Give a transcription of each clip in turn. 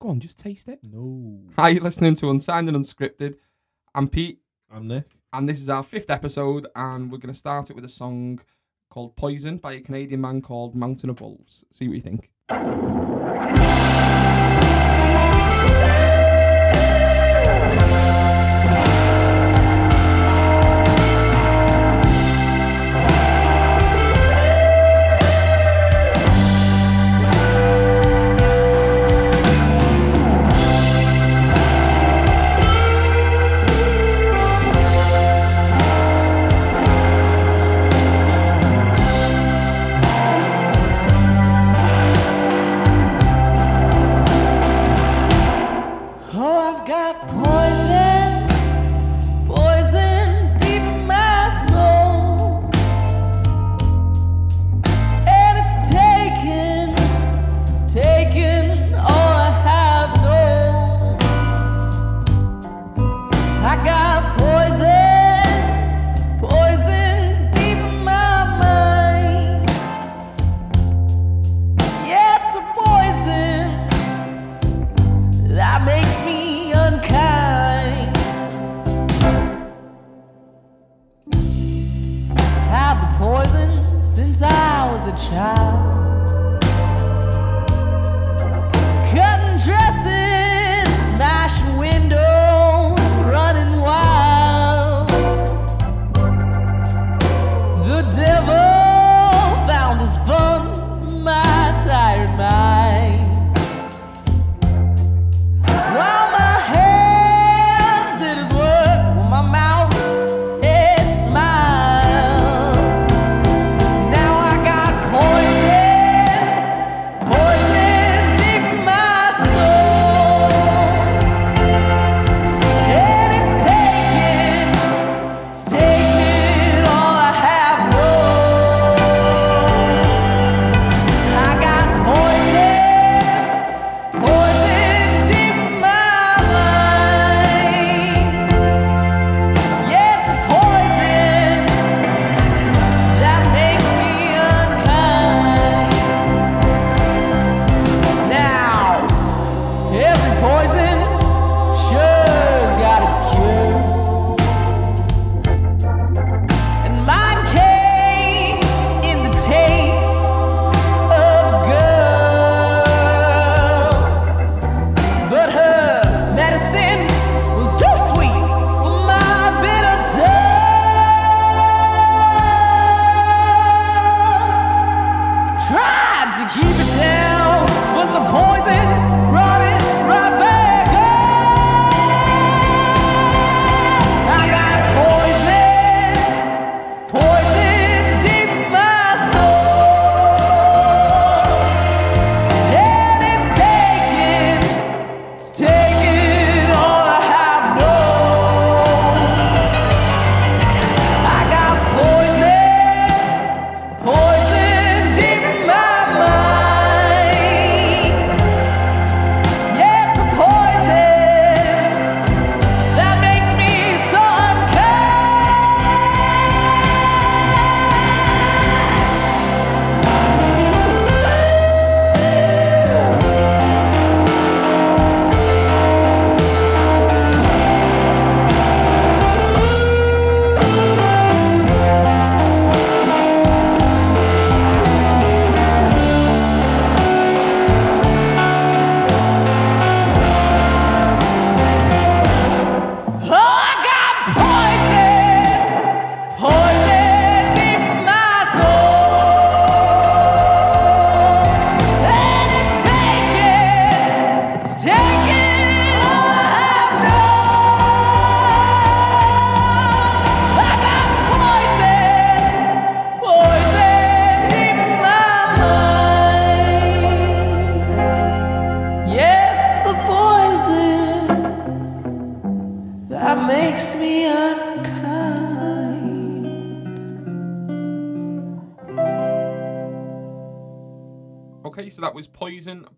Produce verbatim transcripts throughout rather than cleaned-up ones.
Go on, just taste it. No. Hi, you're listening to Unsigned and Unscripted. I'm Pete. I'm Nick. And this is our fifth episode, and we're going to start it with a song called Poison by a Canadian man called Mountain of Wolves. See what you think.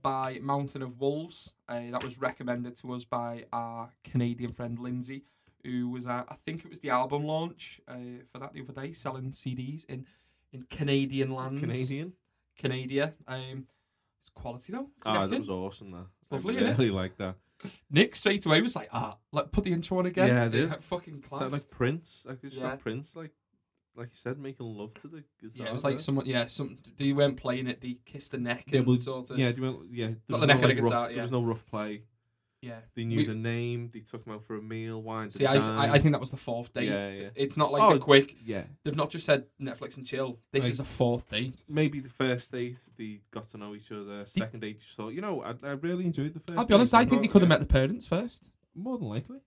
By Mountain of Wolves. Uh, that was recommended to us by our Canadian friend Lindsay, who was, uh, I think it was the album launch uh, for that the other day, selling C Ds in, in Canadian lands. Canadian? Canada. Um, It's quality though. Ah, oh, that was awesome. That lovely. I really it? Like that. Nick straight away was like, ah, like put the intro on again. Yeah, it did. It fucking class. Sound like Prince. Like it's yeah. like Prince, like like you said, making love to the. Yeah, it was like someone. Yeah, some. They weren't playing it. They kissed the neck. Yeah, well, sort of. Yeah, do you mean, yeah. Not the neck no, of like, the guitar. Rough, yeah. There was no rough play. Yeah. They knew we, the name. They took them out for a meal. Wine. See, I, I, I think that was the fourth date. Yeah, yeah. It's not like oh, a quick. Yeah. They've not just said Netflix and chill. This like, is a fourth date. Maybe the first date they got to know each other. Second the, date just thought, you know, I, I really enjoyed the first. I'll be honest. Date. I think they could have yeah. met the parents first. More than likely.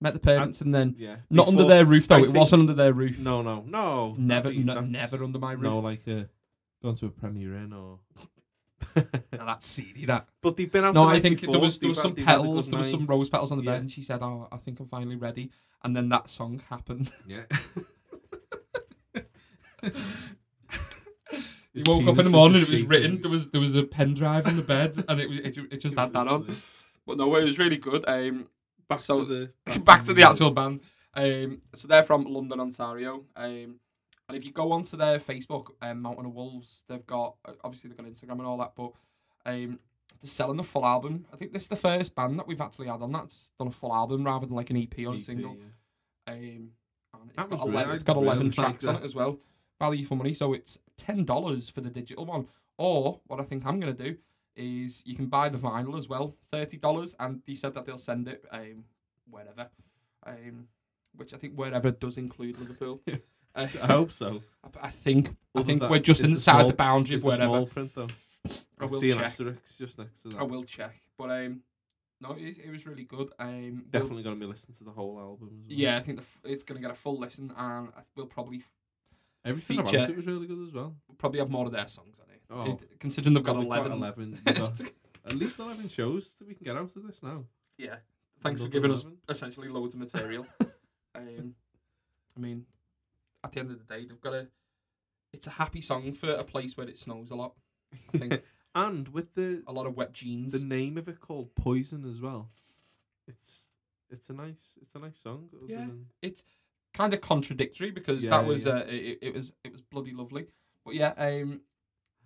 Met the parents and, and then yeah. not Before, under their roof though. I it think, wasn't under their roof. No, no, no. Never, no, never under my roof. No, like uh, gone to a premiere in or. Now that's seedy that but they've been out no I think before. there was there was some petals there was some rose petals on the yeah. bed and she said oh I think I'm finally ready and then that song happened yeah he woke up in the morning it was written there was there was a pen drive on the bed and it it, it just it had that on but no it was really good um back so, to the back, back to the actual band um so they're from London, Ontario. um And if you go onto their Facebook, um, Mountain of Wolves, they've got, obviously they've got Instagram and all that, but um, they're selling the full album. I think this is the first band that we've actually had on that's done a full album rather than like an E P or E P, a single. Yeah. Um, and it's, got eleven, it's got eleven tracks on it as well. Value for money. So it's ten dollars for the digital one. Or what I think I'm going to do is you can buy the vinyl as well, thirty dollars. And he said that they'll send it um, wherever, um, which I think wherever does include Liverpool. Yeah. I hope so. I think Other I think we're just inside the, small, the boundary of whatever. Small print though. I will see check. An asterisk just next to that. I will check. But um, no, it, it was really good. Um, definitely we'll, going to be listening to the whole album. As well. Yeah, I think the, it's going to get a full listen, and we'll probably everything feature, about it was really good as well. We'll probably have more of their songs on it. Oh, it considering they've got eleven, eleven got at least eleven shows that we can get out of this now. Yeah, thanks Another for giving eleven. Us essentially loads of material. um, I mean. At the end of the day, they've got a. It's a happy song for a place where it snows a lot, I think. And with the a lot of wet jeans. The name of it called Poison as well. It's it's a nice it's a nice song. Yeah, than... it's kind of contradictory because yeah, that was yeah. uh, it, it was it was bloody lovely. But yeah, um,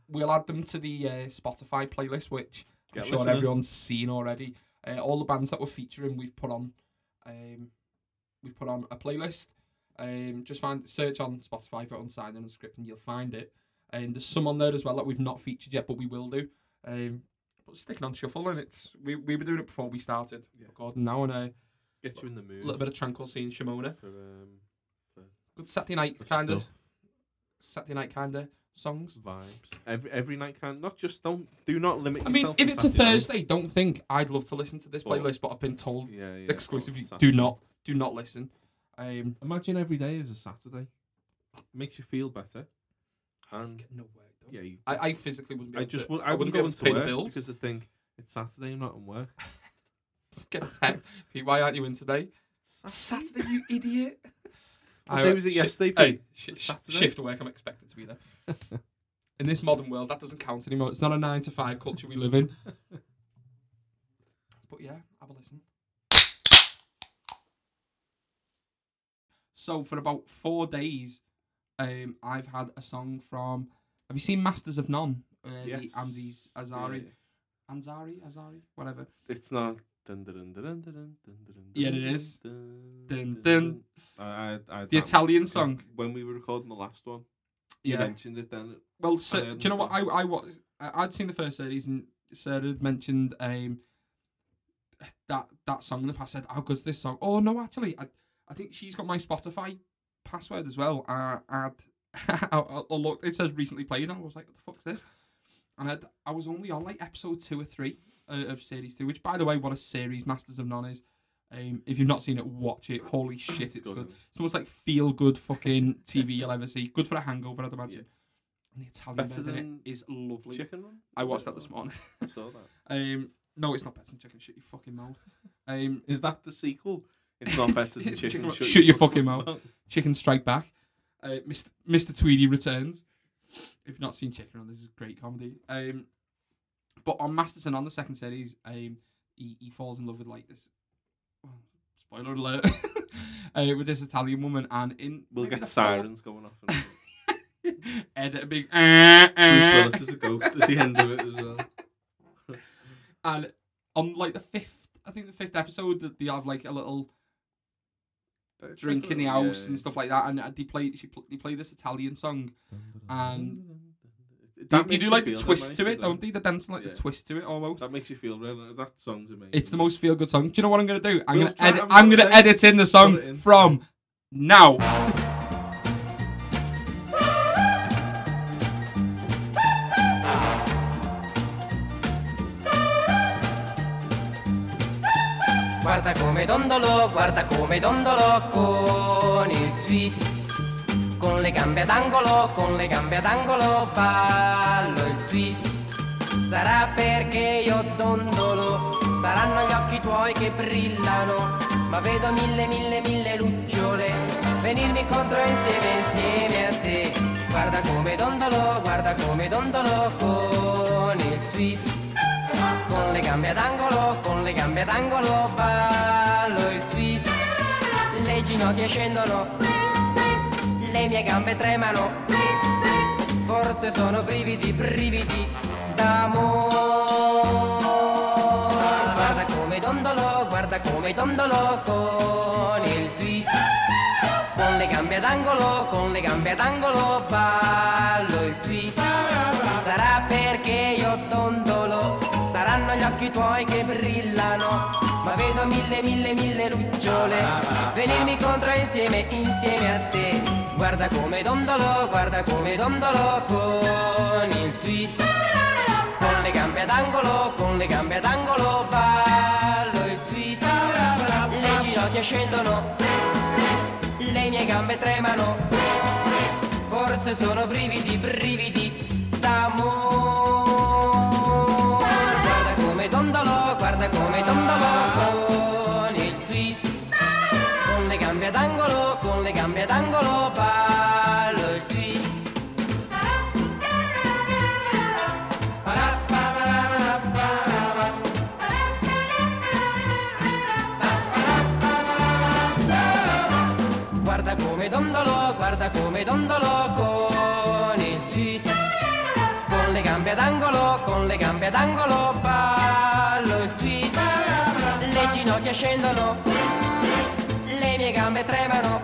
we'll add them to the uh, Spotify playlist, which Get I'm listening. Sure everyone's seen already. Uh, all the bands that we're featuring, we've put on, um, we've put on a playlist. Um, just find search on Spotify for Unsigned and Unscripted and you'll find it. And um, there's some on there as well that we've not featured yet, but we will do. Um, but sticking on shuffle, and it's we we were doing it before we started. Yeah. Gordon now and uh, get you in the mood. A little bit of Tranquil Sea and Shimona. For, um, for good Saturday night kind of Saturday night kind of songs vibes. Every every night kind. Not just don't do not limit. I yourself mean, if it's Saturday a Thursday, night. Don't think I'd love to listen to this but, playlist, but I've been told yeah, yeah, exclusively do not do not listen. Um, Imagine every day is a Saturday. It makes you feel better. And get no work done. Yeah, you, I, I physically wouldn't. Be able I just to, would. I, I wouldn't, wouldn't be able to pay the bills because I think it's Saturday. I'm not on work. Get a text. Why aren't you in today? Saturday, you idiot. What day was it yesterday? Hey, sh- Saturday? Shift work. I'm expected to be there. In this modern world, that doesn't count anymore. It's not a nine to five culture we live in. But yeah, have a listen. So for about four days, um, I've had a song from. Have you seen Masters of None? Uh, yes. The Anzi's Ansari, yeah. Ansari, Ansari, whatever. It's not. Dun, dun, dun, dun, dun, dun, dun, yeah, it is. Dun, dun, dun. I, I, I, the Italian song. When we were recording the last one, you yeah. mentioned it then. Well, so, do you know what? I I was I'd seen the first series and Sarah had mentioned um that that song in the past. I said, "How good's this song?" Oh no, actually, I. I think she's got my Spotify password as well. Uh, and I, I looked, it says recently played, and I was like, what the fuck's this? And I'd, I was only on like episode two or three uh, of series two, which by the way, what a series Masters of None is. Um, if you've not seen it, watch it. Holy shit, it's, it's good. good. It's almost like feel good fucking T V you'll ever see. Good for a hangover, I'd imagine. Yeah. And the Italian better bed in it is lovely. Chicken Run? I watched that, that this morning. I saw that. um, no, it's not better than Chicken Shit Your Fucking Mouth. Um, is that the sequel? It's not better than Chicken. Chicken shut, shut your fucking mouth. mouth. Chicken Strike Back. Uh, Mister Mister Tweedy returns. If you've not seen Chicken Run, this is great comedy. Um, but on Masters and on the second series, um, he, he falls in love with like this. Well, spoiler alert! uh, with this Italian woman, and in we'll get sirens fourth, going off. And a big... Bruce Willis is a ghost at the end of it as well. And on, like, the fifth... I think the fifth episode, they have, like, a little... drink in the house, yeah, and stuff like that, and uh, they play. She pl- they play this Italian song, and they, they do like a twist to it, don't they? They're dancing like a yeah. twist to it almost. That makes you feel real. That song's amazing. It's the most feel good song. Do you know what I'm gonna do? I'm we'll gonna try, edit. I'm, I'm gonna, gonna edit in the song in. from now. Guarda come dondolo, guarda come dondolo con il twist, con le gambe ad angolo, con le gambe ad angolo ballo il twist. Sarà perché io dondolo, saranno gli occhi tuoi che brillano, ma vedo mille mille mille lucciole venirmi contro insieme insieme a te. Guarda come dondolo, guarda come dondolo con il twist. Con le gambe ad angolo, con le gambe ad angolo ballo il twist. Le ginocchia scendono, le mie gambe tremano, forse sono brividi, brividi d'amore. Guarda come dondolo, guarda come dondolo con il twist. Con le gambe ad angolo, con le gambe ad angolo ballo il twist. Sarà perché io dondolo, saranno gli occhi tuoi che brillano, ma vedo mille mille mille lucciole venirmi contro insieme insieme a te. Guarda come dondolo, guarda come dondolo con il twist. Con le gambe ad angolo, con le gambe ad angolo ballo il twist. Le ginocchia scendono, le mie gambe tremano, forse sono brividi, brividi d'amore. Guarda come dondolo con il twist. Con le gambe ad angolo, con le gambe ad angolo ballo il twist. Guarda come dondolo, guarda come dondolo con il twist. Con le gambe ad angolo, con le gambe ad angolo ballo il twist. Le ginocchia scendono, le mie gambe tremano,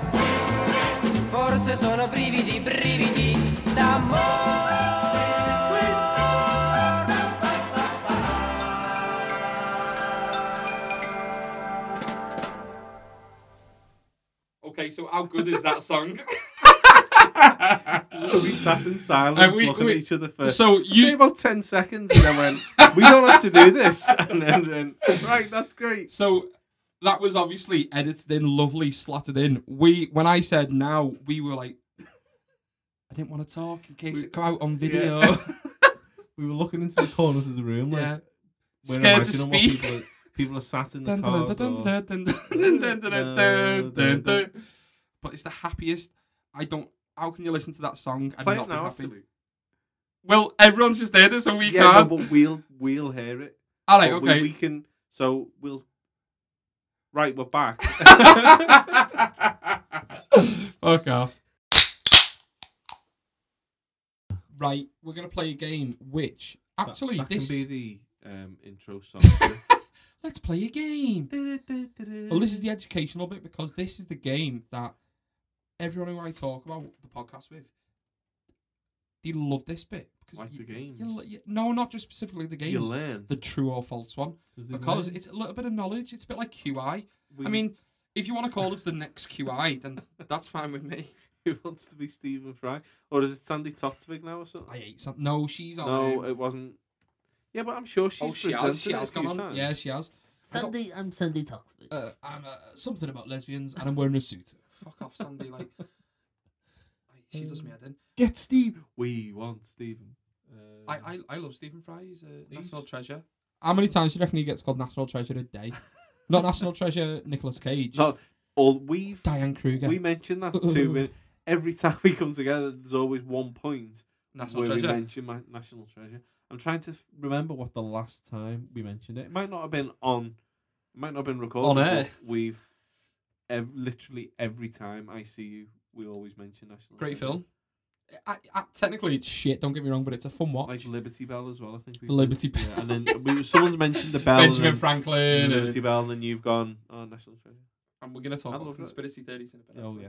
forse sono brividi, brividi d'amore. Okay, so how good is that song? We sat in silence uh, we, looking we, at each other for so you, about ten seconds, and I went, we don't have to do this, and then and, right, that's great. So that was obviously edited in, lovely, slotted in. We, when I said now, we were like, I didn't want to talk in case we, it come out on video. Yeah. We were looking into the corners of the room, like, yeah. we're scared to speak. People are, people are sat in the cars. But it's the happiest. I don't. How can you listen to that song and play not it now, be happy? Actually. Well, everyone's just heard it, so we yeah, can't. Yeah, no, but we'll we'll hear it. All right, but okay. We, we can. So we'll. Right, we're back. Fuck off. Right, we're gonna play a game. Which actually, that, that this can be the um, intro song. Let's play a game. Well, this is the educational bit because this is the game that. Everyone who I talk about the podcast with, they love this bit because like you, the games. You, you, no, not just specifically the games. You learn the true or false one because learn. It's a little bit of knowledge. It's a bit like Q I. We, I mean, if you want to call us the next Q I, then that's fine with me. Who wants to be Stephen Fry, or is it Sandy Toksvig now or something? I hate Sandy. No, she's on. No, it wasn't. Yeah, but I'm sure she's. Oh, she has. She has come on. Times. Yeah, she has. Sandy, I'm Sandy Toksvig. Uh, I'm uh, something about lesbians, and I'm wearing a suit. Fuck off, Sandy. Like, like she does me head in. Get Steve. We want Stephen. Uh, I, I I love Stephen Fry. He's a he's... national treasure. How many times do you reckon he gets called national treasure a day? Not national treasure, Nicolas Cage. Not all we've Diane Kruger. We mentioned that too. When, every time we come together, there's always one point national where treasure. We mention my national treasure. I'm trying to remember what the last time we mentioned it. It might not have been on. It might not have been recorded. On air. We've. Every, literally every time I see you, we always mention National Treasure. Great film. I, I, technically it's shit, don't get me wrong, but it's a fun watch. Like Liberty Bell as well, I think. The Liberty Bell. Yeah, and then we, someone's mentioned the Bell. Benjamin and Franklin. And Liberty and Bell, and then you've gone, oh, National Treasure. And we're going to talk I about conspiracy that. theories in a bit. Oh, yeah.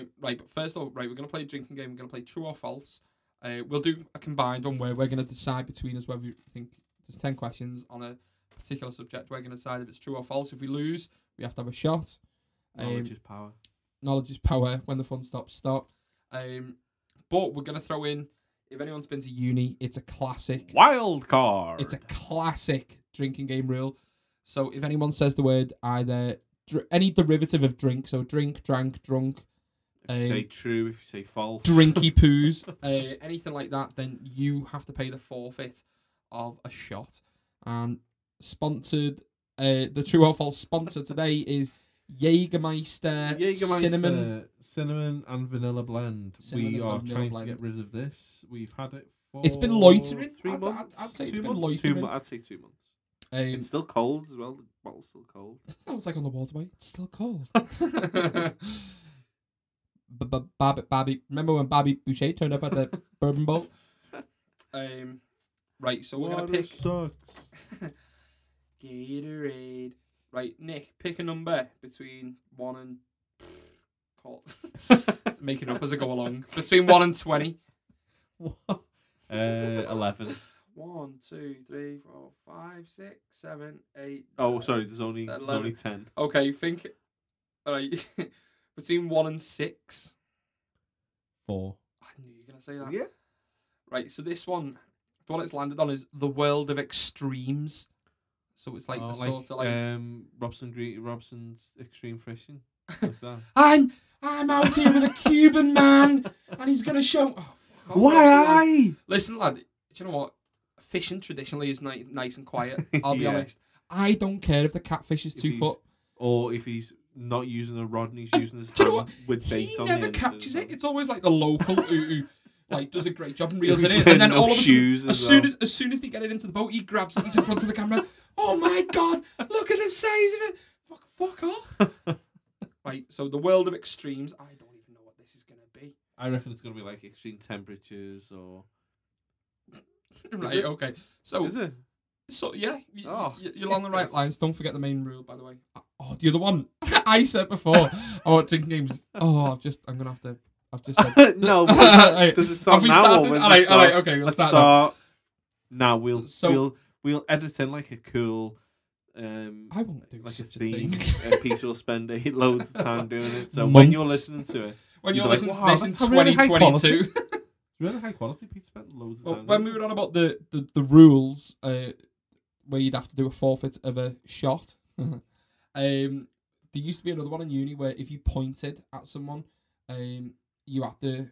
Um, right, but first of all, right, we're going to play a drinking game. We're going to play true or false. Uh, we'll do a combined one where we're going to decide between us whether we think there's ten questions on a particular subject. We're going to decide if it's true or false. If we lose, we have to have a shot. Um, knowledge is power. Knowledge is power. When the fun stops, stop. Um, but we're going to throw in, if anyone's been to uni, it's a classic. Wild card. It's a classic drinking game rule. So if anyone says the word either, dr- any derivative of drink, so drink, drank, drunk. Um, if you say true, if you say false. Drinky poos, uh, anything like that, then you have to pay the forfeit of a shot. And sponsored, uh, the true or false sponsor today is Jägermeister, Jägermeister cinnamon, cinnamon and vanilla blend. Cinnamon we are trying blend. to get rid of this. We've had it for. It's been loitering. Three I'd, months. I'd, I'd say two it's months? been loitering. Two, I'd say two months. Um, it's still cold as well. The bottle's still cold. I was like on the waterway. It's still cold. Babby, remember when Bobby Boucher turned up at the Bourbon Bowl? Um, right. So we're Water gonna pick. Sucks. Gatorade. Right, Nick, pick a number between one and making up as I go along. Between one and twenty. What? Uh, eleven. One, two, three, four, five, six, seven, eight. Nine, oh, sorry. There's only there's only ten. Okay, think. All right, between one and six. Four. I knew you were gonna say that. Yeah. Right. So this one, the one it's landed on is the world of extremes. So it's like oh, the like, sort of like um, Robson Gre- Robson's extreme fishing. Like that. I'm I'm out here with a Cuban man, and he's gonna show. Oh, God, Why Robson, I? Listen, lad. Do you know what? Fishing traditionally is ni- nice and quiet. I'll be yeah. honest. I don't care if the catfish is if two foot, or if he's not using a rod and he's and using his hand with bait he on. He never catches it. It's always like the local who. Like does a great job and reels it in, and then all of a sudden, as soon well. as as soon as they get it into the boat, he grabs it. He's in front of the camera. Oh my God! Look at the size of it. Fuck, fuck off. Right. So the world of extremes. I don't even know what this is gonna be. I reckon it's gonna be like extreme temperatures or. Right. Okay. So. Is it? So yeah, you, oh, you're yes. on the right lines. Don't forget the main rule, by the way. Oh, you're the one I said before. I want drinking games. Oh, I've just I'm gonna have to. I've just said no. Does it start now? All right, all right, okay. We'll Let's start. start now nah, we'll so, we'll we'll edit in like a cool. Um, I won't do like such a theme. Thing. A piece will spend a loads of time doing it. So Months. when you're listening to it, when you're, you're listening like, wow, to this in twenty twenty-two, really high quality. Pete spent loads of time. Well, when we were on about the the, the rules, uh, where you'd have to do a forfeit of a shot. um, there used to be another one in uni where if you pointed at someone, um. you have to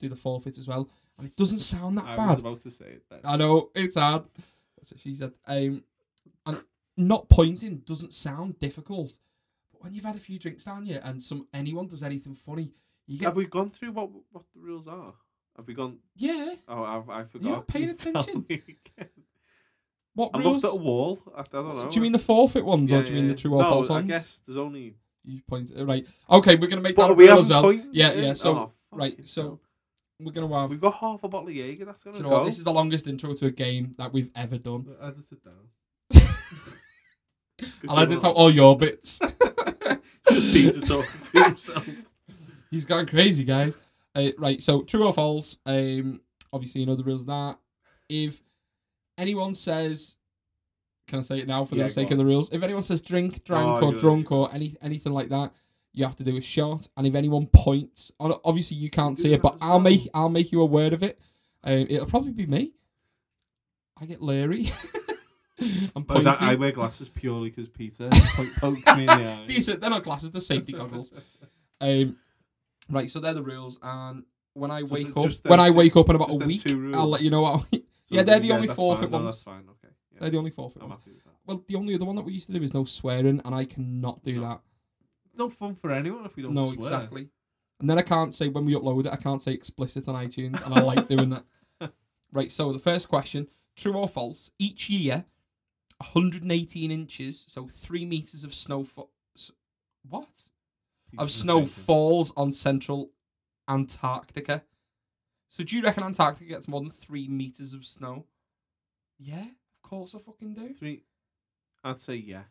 do the forfeit as well. And it doesn't sound that I bad. I was about to say it then. I know, it's hard. That's what she said. Um, and not pointing doesn't sound difficult. But when you've had a few drinks down here and some anyone does anything funny, you get... Have we gone through what what the rules are? Have we gone... Yeah. Oh, I've, I forgot. You're not paying attention. What I rules? I looked at a wall. I don't know. Do you mean the forfeit ones yeah, or do you yeah, mean yeah. the true or no, false ones? No, I guess there's only... You point right. Okay, we're gonna make but that we rule as well. Yeah, yeah. So oh, right, so no. we're gonna have. We've got half a bottle of Jaeger. That's gonna. Do you know go. what? This is the longest intro to a game that we've ever done. We'll edit it down. I'll edit out all your bits. Just Peter talking to himself. He's gone crazy, guys. Uh, right, so true or false? Um, obviously you know the rules of that. If anyone says. Can I say it now for yeah, the sake on. of the rules? If anyone says drink, drank, oh, or drunk, right. or any anything like that, you have to do a shot. And if anyone points, obviously you can't see it, but I'll make I'll make you aware of it. Um, it'll probably be me. I get leery. I'm pointing. That, I wear glasses purely because Peter pokes me in the eye. Peter, they're not glasses, they're safety goggles. Um, right, so they're the rules. And when I so wake up, when I wake two, up in about a week, I'll let you know. What I, so yeah, they're the yeah, only forfeit no, ones. That's fine. Okay. They're the only forfeit ones. Well, the only other one that we used to do is no swearing, and I cannot do no. that. No fun for anyone if we don't no, swear. No, exactly. And then I can't say, when we upload it, I can't say explicit on iTunes, and I like doing that. Right, so the first question, true or false, each year, one hundred eighteen inches, so three metres of snow... Fo- what? Of snow falls on central Antarctica. So do you reckon Antarctica gets more than three meters of snow? Yeah, of course I fucking do. Three. I'd say yes.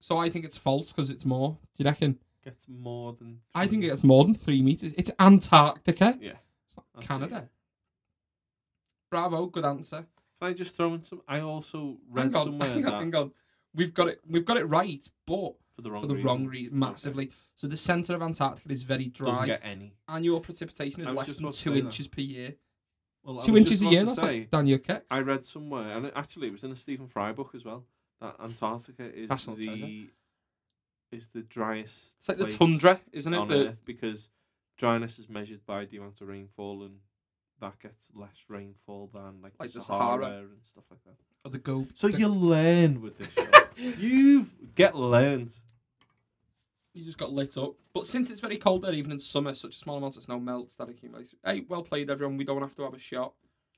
So I think it's false because it's more. Do you reckon? Gets more than. Three. I think it gets more than three meters. It's Antarctica. Yeah. It's not Canada. Bravo, good answer. Can I just throw in some? I also read hang on, somewhere hang on, that. Hang on. We've got it. We've got it right, but for the wrong for the reasons. wrong reason, massively. Okay. So the centre of Antarctica is very dry. Doesn't get any. Annual precipitation is less than two inches that. per year. Well, two inches a year. That's say, like Daniel Kex. I read somewhere, and actually it was in a Stephen Fry book as well, that Antarctica is National the treasure. is the driest. It's like the tundra, isn't it? On the... Earth, because dryness is measured by the amount of rainfall, and that gets less rainfall than like, like the Sahara. Sahara and stuff like that. Or the Gobi. So the... you learn with this show. You get learned. You just got lit up. But since it's very cold there, even in summer, such a small amount of snow melts that accumulates. Hey, well played, everyone. We don't have to have a shot.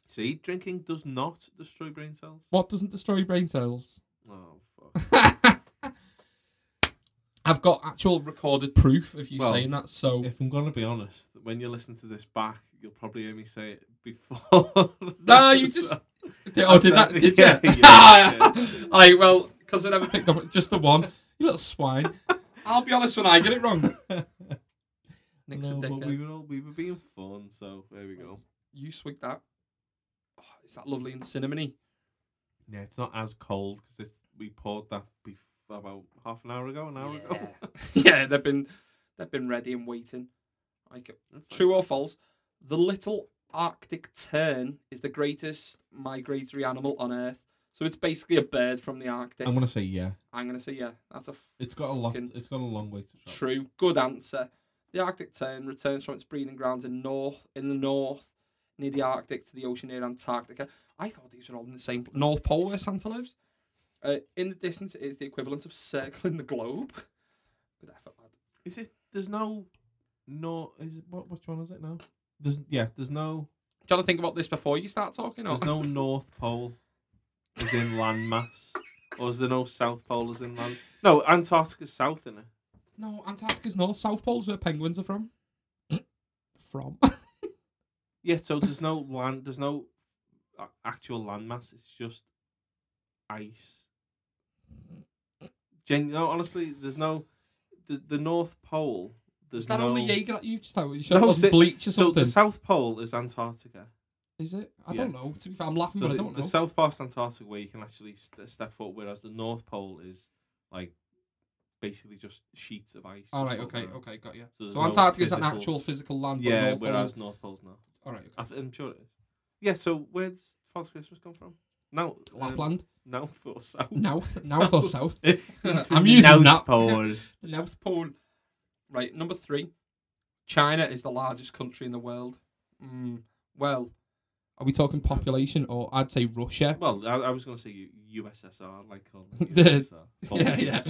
See, drinking does not destroy brain cells. What doesn't destroy brain cells? Oh, fuck. I've got actual recorded proof of you well, saying that, so... If I'm going to be honest, when you listen to this back, you'll probably hear me say it before... No, you just... Did, oh, did that? Did yeah, you? Yeah, yeah. I, well, because I never picked up just the one. You little swine. I'll be honest when I get it wrong. Nick's no, a dickhead. But we were all, we were being fun, so there we go. You swig that. Oh, is that lovely and cinnamony? Yeah, it's not as cold because we poured that before, about half an hour ago, an hour yeah. ago. Yeah, they've been they've been ready and waiting. Like, true nice. or false? The little Arctic tern is the greatest migratory animal on Earth. So it's basically a bird from the Arctic. I'm gonna say yeah. I'm gonna say yeah. That's a. It's got a lot. It's got a long way to travel. True. Good answer. The Arctic tern returns from its breeding grounds in north in the north near the Arctic to the ocean near Antarctica. I thought these were all in the same North Pole where Santa lives. Uh, in the distance, it is the equivalent of circling the globe. Good effort, lad. Is it? There's no. No. Is it? What? Which one is it now? There's yeah. There's no. Do you want to think about this before you start talking? Or? There's no North Pole. As in landmass, or is there no South Pole as in land? No, Antarctica's south, isn't it? No, Antarctica's north. South Pole's where penguins are from. from. Yeah, so there's no land. There's no actual landmass. It's just ice. Gen- no, honestly, there's no the the North Pole. There's is that no. Only Jaeger that you just had? You sure no, it wasn't bleach or something? So the South Pole is Antarctica. Is it? I yeah. don't know. To be fair, I'm laughing, so but the, I don't know. The South Pole is Antarctica, where you can actually st- step foot, whereas the North Pole is like basically just sheets of ice. All right, okay, around. okay, got you. So, so Antarctica no is physical... an actual physical land, but yeah, North whereas Pole is... North Pole's not. All right, okay. I th- I'm sure it is. Yeah. So where's Father Christmas come from? Now Lapland. Um, north or south? North, north or south? I'm using North Pole. The North Pole. Right, number three. China is the largest country in the world. Mm, well. Are we talking population, or I'd say Russia? Well, I, I was going to say U- USSR, like U S S R. yeah, yeah,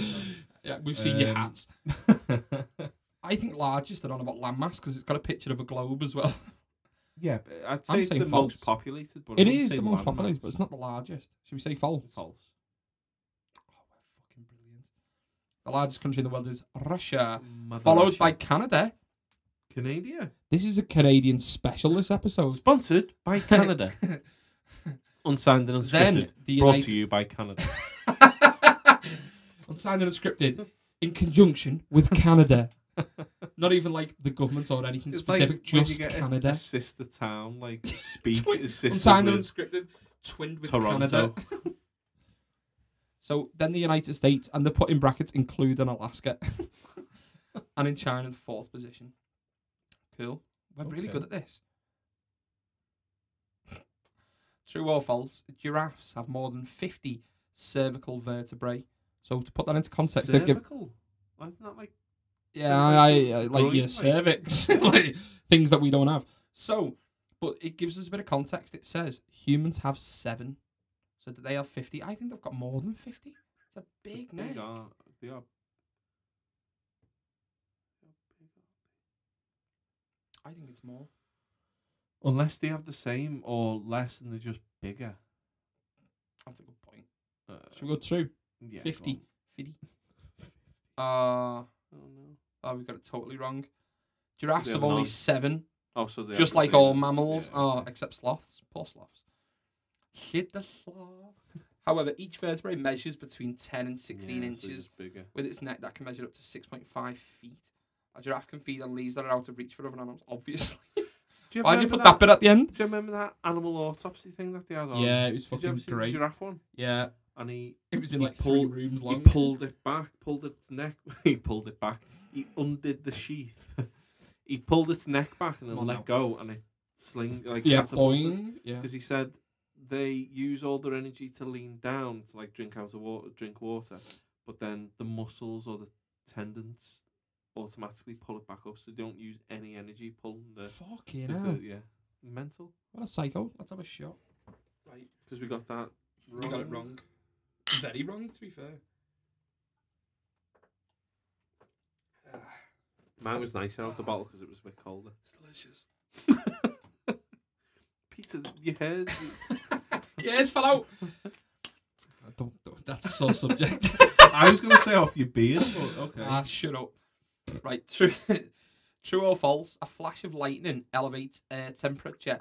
yeah. We've seen um, your hats. I think largest. They're on about landmass because it's got a picture of a globe as well. Yeah, but I'd say I'm it's the false. most populated. But it is the most populated, mass. But it's not the largest. Should we say false? It's false. Oh, we're fucking brilliant! The largest country in the world is Russia, Mother followed Russia. by Canada. Canada. This is a Canadian special, this episode. Sponsored by Canada. Unsigned and unscripted. Then the United... Brought to you by Canada. Unsigned and unscripted in conjunction with Canada. Not even like the government or anything it's specific, like just when you get Canada. A sister town, like speak. Twin... Unsigned and unscripted, twinned with Toronto. Canada. So then the United States, and they put in brackets including Alaska. And in China in fourth position. Cool. We're okay. really good at this. True or false? Giraffes have more than fifty cervical vertebrae. So to put that into context, cervical? They've given. Why isn't that like? Yeah, I, I like your yeah, like... cervix, like things that we don't have. So, but it gives us a bit of context. It says humans have seven. So do they have fifty? I think they've got more than fifty. It's a big neck. They are. They are. I think it's more. Unless they have the same or less and they're just bigger. That's a good point. Uh, Should we go true? Yeah, fifty. fifty. Uh, oh, no. Oh, we got it totally wrong. Giraffes have only nine. seven Oh, so they just like the all mammals, yeah. oh, except sloths. Poor sloths. Hit the sloth. However, each vertebrae measures between ten and sixteen yeah, inches, so bigger. With its neck that can measure up to six point five feet. A giraffe can feed on leaves that are out of reach for other animals, obviously. Do you Why did you put that, that bit at the end? Do you remember that animal autopsy thing that they had on? Yeah, it was fucking did you ever great. See the giraffe one? Yeah. And he... It was in like pulled, three rooms long. He pulled it back, pulled its neck. he pulled it back. He undid the sheath. He pulled its neck back and then let now. go and it sling... Like, yeah, boing. Yeah. Because he said they use all their energy to lean down to like drink out of water, drink water, but then the muscles or the tendons automatically pull it back up, so they don't use any energy pulling the fucking hell. The, yeah, mental. What a psycho! Let's have a shot. Right, because we got that. Wrong. We got it wrong. Very wrong, to be fair. Uh, Mine was nicer out the bottle because it was a bit colder. It's delicious. Peter, your hair. Yes, fellow. I don't, don't. That's a sore subject. I was going to say off your beard, but okay. Ah, shut up. Right, true, true or false? A flash of lightning elevates air temperature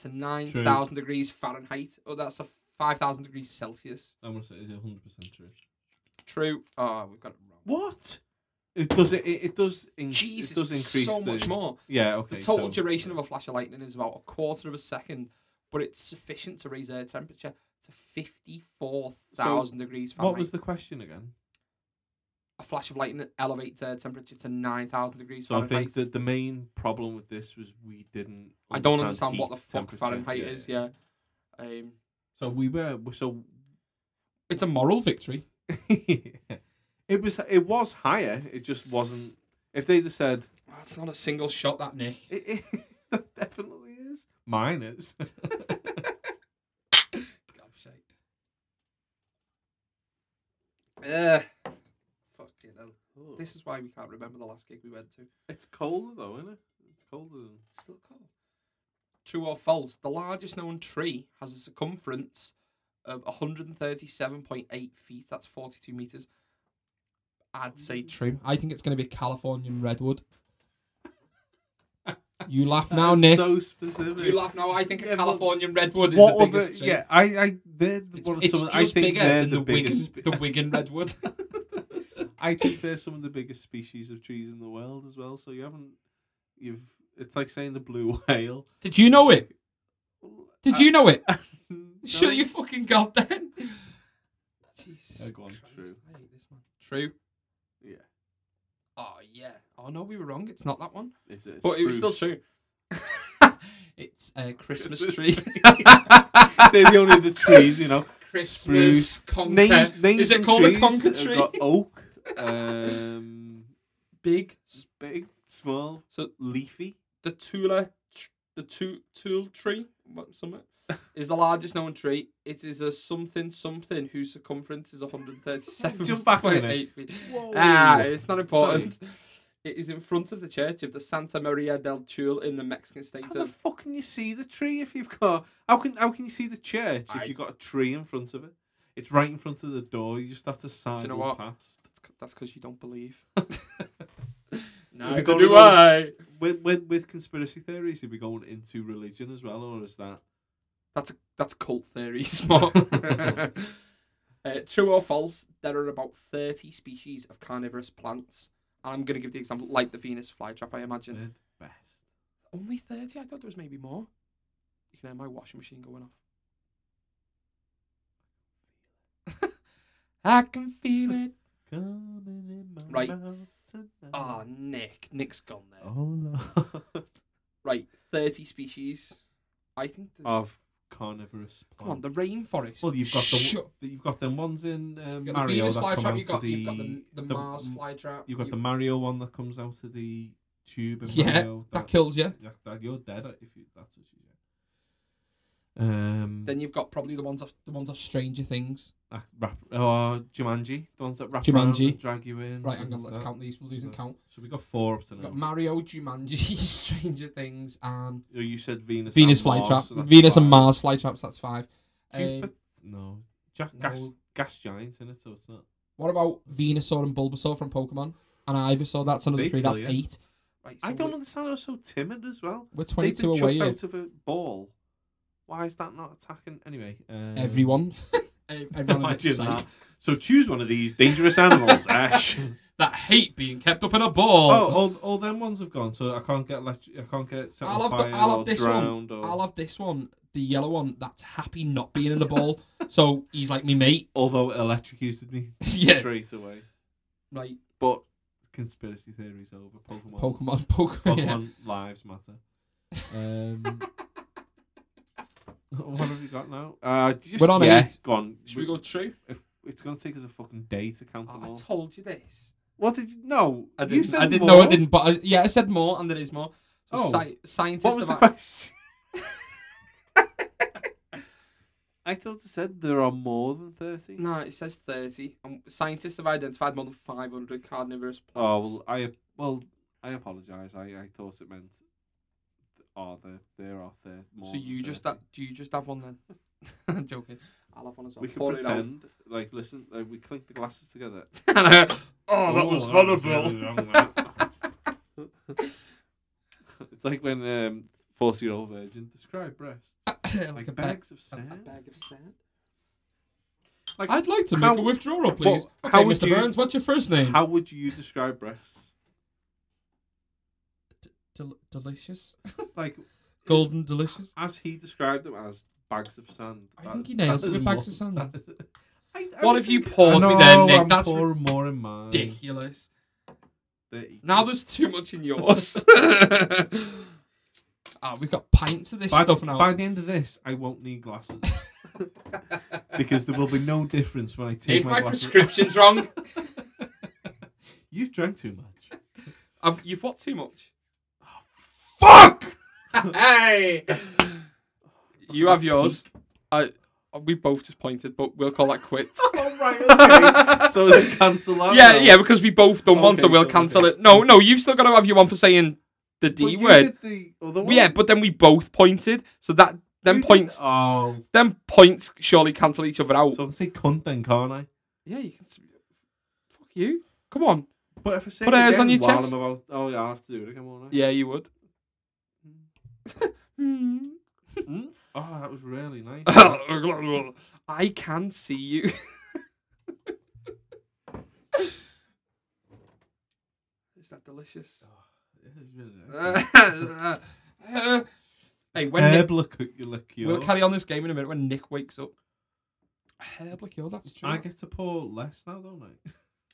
to nine thousand degrees Fahrenheit. Oh, that's a five thousand degrees Celsius. I'm gonna say it's a hundred percent true. True. Oh, we've got it wrong. What? It does it. It, it does. In, Jesus, it does increase so the, much more. Yeah. Okay. The total so, duration right. of a flash of lightning is about a quarter of a second, but it's sufficient to raise air temperature to fifty-four thousand so, degrees Fahrenheit. What was the question again? A flash of lightning elevates uh, temperature to nine thousand degrees so Fahrenheit. So I think that the main problem with this was we didn't understand I don't understand heat, what the fuck Fahrenheit yeah. is, yeah. Um, so we were... so It's a moral victory. yeah. It was It was higher, it just wasn't... If they'd have said... Oh, it's not a single shot, that, Nick. It, it that definitely is. Mine is. God, shake. Uh, This is why we can't remember the last gig we went to. It's colder though, isn't it? It's colder than... It's still cold. True or false? The largest known tree has a circumference of one hundred thirty-seven point eight feet. That's forty-two metres. I'd say true. I think it's going to be a Californian redwood. You laugh now, Nick. So specific. You laugh now. I think yeah, a Californian redwood is the biggest the, tree. Yeah, I, I, they're the, it's, it's some, just I think bigger than the, the Wigan, spe- the Wigan redwood. I think they're some of the biggest species of trees in the world as well. So you haven't, you've. It's like saying the blue whale. Did you know it? Did I, you know it? No. Sure, you fucking got then. Jesus. Yeah, go on. True. I hate this one. True. Yeah. Oh yeah. Oh no, we were wrong. It's not that one. It's a but spruce. It was still true. It's a Christmas, Christmas tree. They're the only the trees, you know. Christmas conker. Names, names Is it called trees? A conker tree? I've got oak. Um, big, big, small, so leafy. The tula, the tu- tule tree, what summit is the largest known tree. It is a something something whose circumference is one hundred thirty-seven point eight feet. Ah, it's not important. Sorry. It is in front of the church of the Santa Maria del Tule in the Mexican state. How the fuck can you see the tree if you've got? How can how can you see the church if I... you've got a tree in front of it? It's right in front of the door. You just have to sign. Do you know what? Past. That's because you don't believe. No, do I. With, with with conspiracy theories, are we going into religion as well, or is that? That's a, that's cult theories. uh, true or false? There are about thirty species of carnivorous plants. And I'm going to give the example like the Venus flytrap. I imagine. Third best. Only thirty. I thought there was maybe more. You can hear my washing machine going off. I can feel it coming in my right. mouth tonight. Oh, Nick. Nick's gone there. Oh, no. Right, thirty species. I think of carnivorous plants. Come on, the rainforest. Well, you've got the, you've got them ones in um, you've got Mario. The Venus flytrap. You've got, the, you've got the, the, the Mars flytrap. You've got you've... the Mario one that comes out of the tube. And yeah, Mario, that, that kills you. That, that, you're dead if you, that's what you get. Um, then you've got probably the ones off the ones off Stranger Things. Uh, rap, oh, Jumanji, the ones that wrap Jumanji. Around and drag you in. Right, hang on, let's that. count these. We're losing so, count. So we got four up to now. We've got Mario, Jumanji, Stranger Things, and oh, you said Venus, Venus flytrap, so Venus five. And Mars flytraps. That's five. Um, no, Jack no. gas gas giants in it, so it's not. What about Venusaur and Bulbasaur from Pokemon? And Ivysaur, that's another they three. That's you. eight. Like, so I don't understand. I was so timid as well. We're twenty-two away. They jump out of a ball. Why is that not attacking? Anyway. Um, everyone. Everyone no, in that. So choose one of these dangerous animals, Ash. That hate being kept up in a ball. Oh, all, all them ones have gone, so I can't get left, I can't get set on fire or drowned. Or... I'll have this one, the yellow one, that's happy not being in the ball. So he's like me mate. Although it electrocuted me yeah. straight away. Right. But conspiracy theories over. Pokemon. Pokemon, Pokemon, Pokemon yeah. lives matter. Um... What have we got now? Uh, just, We're on yeah, eight. Go on. Should we, we go true? If, it's going to take us a fucking day to count them oh, all. I told you this. What did you... No. I didn't, you said I didn't more. No, I didn't. But I, yeah, I said more and there is more. So oh. Sci- scientists what was the question? I thought it said there are more than thirty. No, it says thirty. Um, scientists have identified more than five hundred carnivorous plants. Oh, well, I, well, I apologise. I, I thought it meant... Are there? There are there. More so you just that? Do you just have one then? I'm joking. I'll have one as well. We can Pour pretend. Like listen, like, we clink the glasses together. And I, oh, that oh, was horrible. It's like when forty-year-old um, virgin described breasts like, like a bags bag, of sand. A, a bag of sand. Like I'd like to how, make a withdrawal, please. Well, okay, how Mister You, Burns, what's your first name? How would you describe breasts? Del- delicious, like golden delicious, as he described them as bags of sand. I that, think he nails it with bags of sand. Is, I, I what if thinking, you poured know, me there, Nick? I'm That's pouring more in mine. Ridiculous. thirty. Now there's too much in yours. Ah, oh, we've got pints of this by stuff the, now. By the end of this, I won't need glasses because there will be no difference when I take if my, my glasses. If my prescription's wrong, you've drank too much. I've, you've what too much? Fuck! Hey! You have yours. I, we both just pointed, but we'll call that quits. Oh, right, okay. So is it cancel out? Yeah, now? Yeah, because we both done okay, one, so we'll so cancel okay. it. No, no, you've still got to have your one for saying the D but word. You did the other one. Yeah, but then we both pointed, so that them points, oh. them points surely cancel each other out. So I can say cunt then, can't I? Yeah, you can. Fuck you. Come on. But if I say Put it again, on your while chest. I'm about, oh yeah, I have to do it again, won't I? Yeah, you would. mm. Mm. Oh, that was really nice. I can see you. Is that delicious? Oh, it is really nice. uh, hey, when Nick, we'll carry on this game in a minute when Nick wakes up. Herblick, that's true. I get to pour less now, don't I?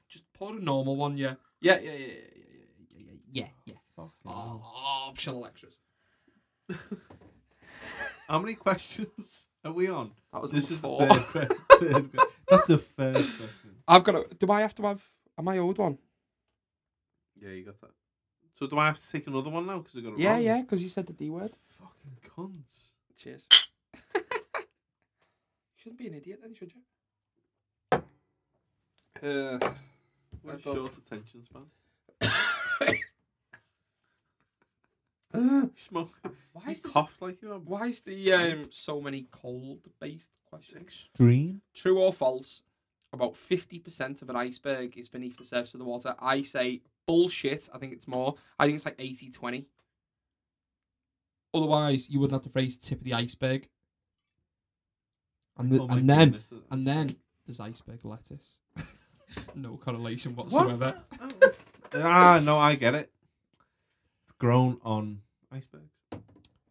Just pour a normal one, yeah. Yeah, yeah, yeah, yeah, yeah, yeah, yeah. yeah. Oh, optional extras. How many questions are we on? That was this is four. The first question. That's the first question. I've got a, do I have to have am I owed one? Yeah, you got that. So do I have to take another one now because I got it yeah, wrong? Yeah, yeah, because you said the D word. Fucking cunts. Cheers. You shouldn't be an idiot then, should you? Uh, what a short attention span. Uh, Smoke. Why you is this, coughed like you are. Why is the um so many cold-based questions? Extreme. True or false? About fifty percent of an iceberg is beneath the surface of the water. I say bullshit. I think it's more. I think it's like eighty twenty. Otherwise, you wouldn't have the phrase "tip of the iceberg." And the, oh and then goodness. and then there's iceberg lettuce. No correlation whatsoever. What? Ah, no, I get it. Grown on icebergs.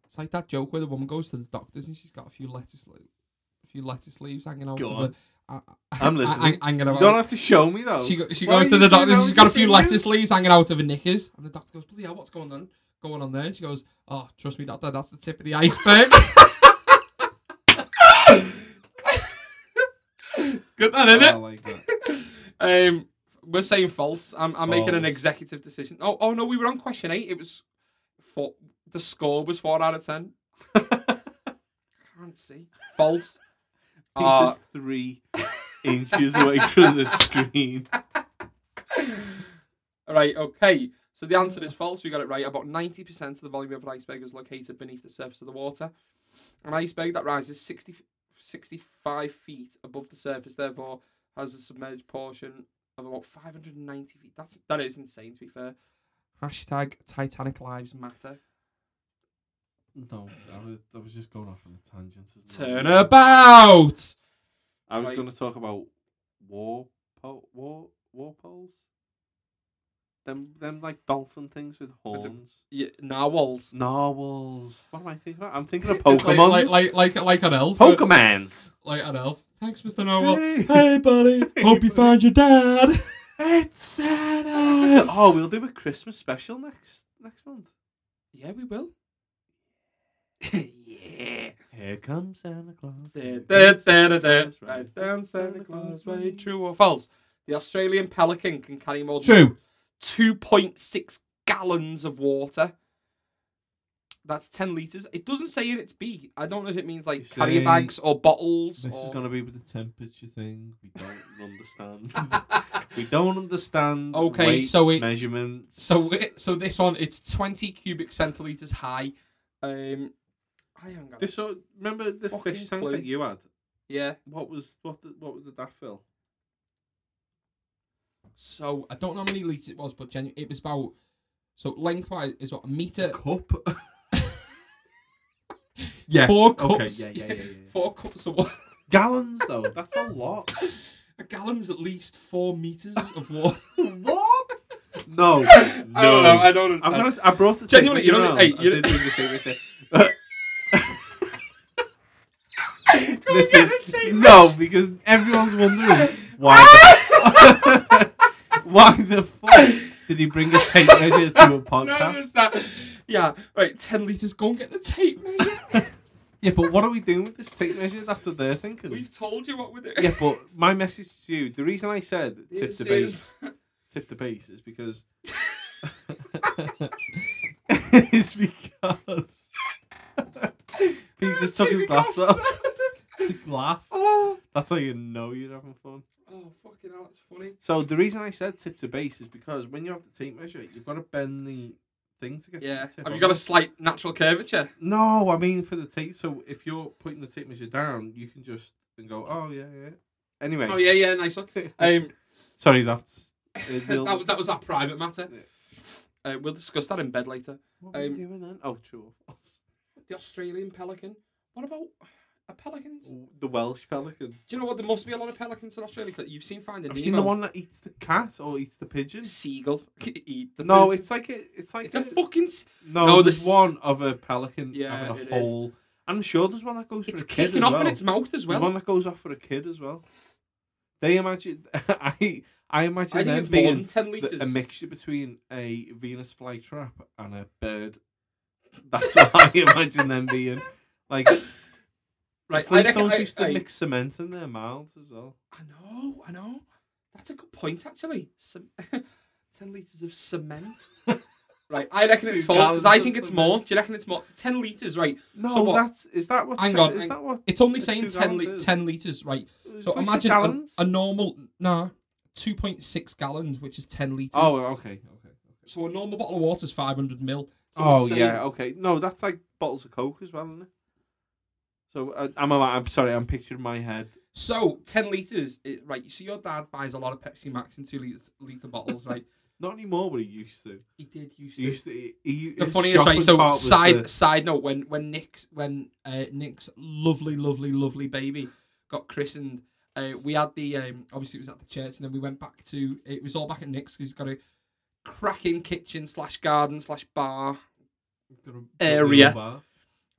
It's like that joke where the woman goes to the doctors and she's got a few lettuce, le- a few lettuce leaves hanging out. Go of her, uh, I'm listening. I, I, you don't have to show me though. She, go- she goes to the doctor. She's got a few lettuce you? leaves hanging out of her knickers, and the doctor goes, "Bloody hell, what's going on? Going on there?" And she goes, "Oh, trust me, doctor, that's the tip of the iceberg." Good, that isn't it? I like that. um. We're saying false. I'm, I'm false. Making an executive decision. Oh, oh no, we were on question eight. It was four. The score was four out of ten. Can't see. False. Peter's uh, three inches away from the screen. All right. Okay. So the answer is false. We got it right. About ninety percent of the volume of an iceberg is located beneath the surface of the water. An iceberg that rises sixty, sixty-five feet above the surface, therefore, has a submerged portion. About five hundred ninety feet. That's that is insane. To be fair, Hashtag Titanic Lives Matter. No, I was, I was just going off on a tangent. Turn I? about! I was like, going to talk about war, po- war, war poles. Them, them like dolphin things with horns. Yeah, narwhals. Narwhals. What am I thinking of? I'm thinking of Pokemon. like, like, like, like, like an elf. Pokemans. Like an elf. Thanks, Mister Narwhal. Hey, hey buddy. Hey, hope buddy. You find your dad. It's Santa. Oh, we'll do a Christmas special next next month. Yeah, we will. Yeah. Here comes Santa Claus. Here comes Santa Claus. Right down Santa Claus. Right. True or false? The Australian pelican can carry more than... True. two point six gallons of water. That's ten litres. It doesn't say in its beak. I don't know if it means like carrier bags or bottles. This or... is going to be with the temperature thing. We don't understand. We don't understand okay, weights, so it, measurements. So it, so this one, it's twenty cubic centilitres high. Um, I am going this one, remember the fish tank blue. That you had? Yeah. What was what? The, what did that fill? So I don't know how many litres it was, but genu- it was about so lengthwise is what a metre a cup. Yeah, four cups. Okay, yeah, yeah, yeah, yeah. Four cups of water. Gallons though, that's a lot. A gallon's at least four metres of water. What? No, no, I don't know. I don't. Understand. I'm gonna. I brought the genuinely. You know, hey, you didn't. This is no, because everyone's wondering why. The- why the fuck did he bring a tape measure to a podcast? No, that. Yeah, right, ten litres, go and get the tape measure. Yeah, but what are we doing with this tape measure? That's what they're thinking. We've told you what we're doing. Yeah, but my message to you, the reason I said tip the bass, tip the bass is because... it's because... he just took his glass off to laugh. Oh. That's how you know you're having fun. Oh, fucking hell, that's funny. So the reason I said tip to base is because when you have the tape measure, you've got to bend the thing to get yeah. to the tip. Have you got it. A slight natural curvature? No, I mean for the tape. So if you're putting the tape measure down, you can just and go, oh, yeah, yeah. Anyway. Oh, yeah, yeah, nice one. Um, Sorry, that's... Uh, that, that was our private matter. Yeah. Uh, we'll discuss that in bed later. What um, are we doing then? Oh, true. The Australian pelican. What about... Pelicans? The Welsh pelican. Do you know what? There must be a lot of pelicans in Australia. You've seen Finding I've Nemo. Seen the one that eats the cat or eats the pigeon. Seagull. Eat the no, pigeon. It's like a. It's like it's a, a fucking. No, no there's, there's one of a pelican yeah, having a hole. Is. I'm sure there's one that goes it's for a kid. It's kicking off well. In its mouth as well. There's one that goes off for a kid as well. They imagine. I I imagine I think it's being more than ten litres. The, a mixture between a Venus flytrap and a bird. That's what I imagine them being. Like. Right, I reckon, I, used to I, mix cement in their mouths as well. I know, I know. That's a good point, actually. Some, ten litres of cement. Right, I reckon it's false, because I think it's cement. More. Do you reckon it's more? ten litres, right. No, so what, that's... Is that what... Hang ten, on. Is hang, that what it's only saying ten, li- ten litres, right. So imagine a, a normal... Nah, two point six gallons, which is ten litres. Oh, okay, okay. okay. So a normal bottle of water is five hundred milliliters. So oh, yeah, okay. No, that's like bottles of Coke as well, isn't it? So uh, I'm, I'm sorry, I'm picturing my head. So ten litres, it, right? So your dad buys a lot of Pepsi Max in two litres, litre bottles, right? Not anymore, but he used to. He did used to. He used to he, he, the funniest, right? So side the... side note, when when Nick's when uh, Nick's lovely, lovely, lovely baby got christened, uh, we had the um, obviously it was at the church, and then we went back to it was all back at Nick's because he's got a cracking kitchen slash garden slash bar area.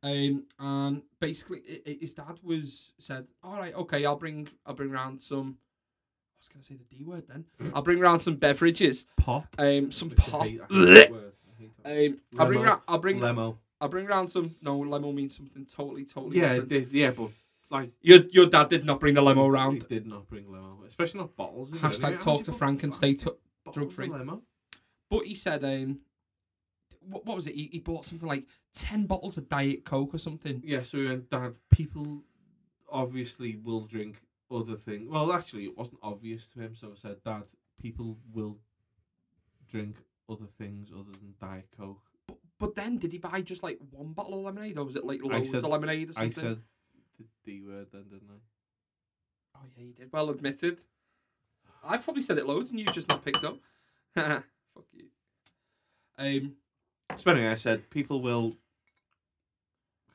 Um, and basically, it, it, his dad was said, "All right, okay, I'll bring, I'll bring round some." I was gonna say the D word then. I'll bring round some beverages. Pop. Um, some Which pop. I hate, I hate um, I'll bring, ra- I'll bring, lemo. I'll bring round some. No, lemo means something totally, totally. Yeah, different. It did. Yeah, but like your your dad did not bring the lemo round. He did not bring lemo, especially not bottles. Hashtag anyway. Talk to Frank and stay t- drug free. But he said, um. What was it? He, he bought something like ten bottles of Diet Coke or something. Yeah, so uh, Dad, people obviously will drink other things. Well, actually, it wasn't obvious to him, so I said, Dad, people will drink other things other than Diet Coke. But, but then, did he buy just like one bottle of lemonade, or was it like loads said, of lemonade or something? I said the D word then, didn't I? Oh, yeah, you did. Well admitted. I've probably said it loads and you've just not picked up. Fuck you. Um, so anyway, I said people will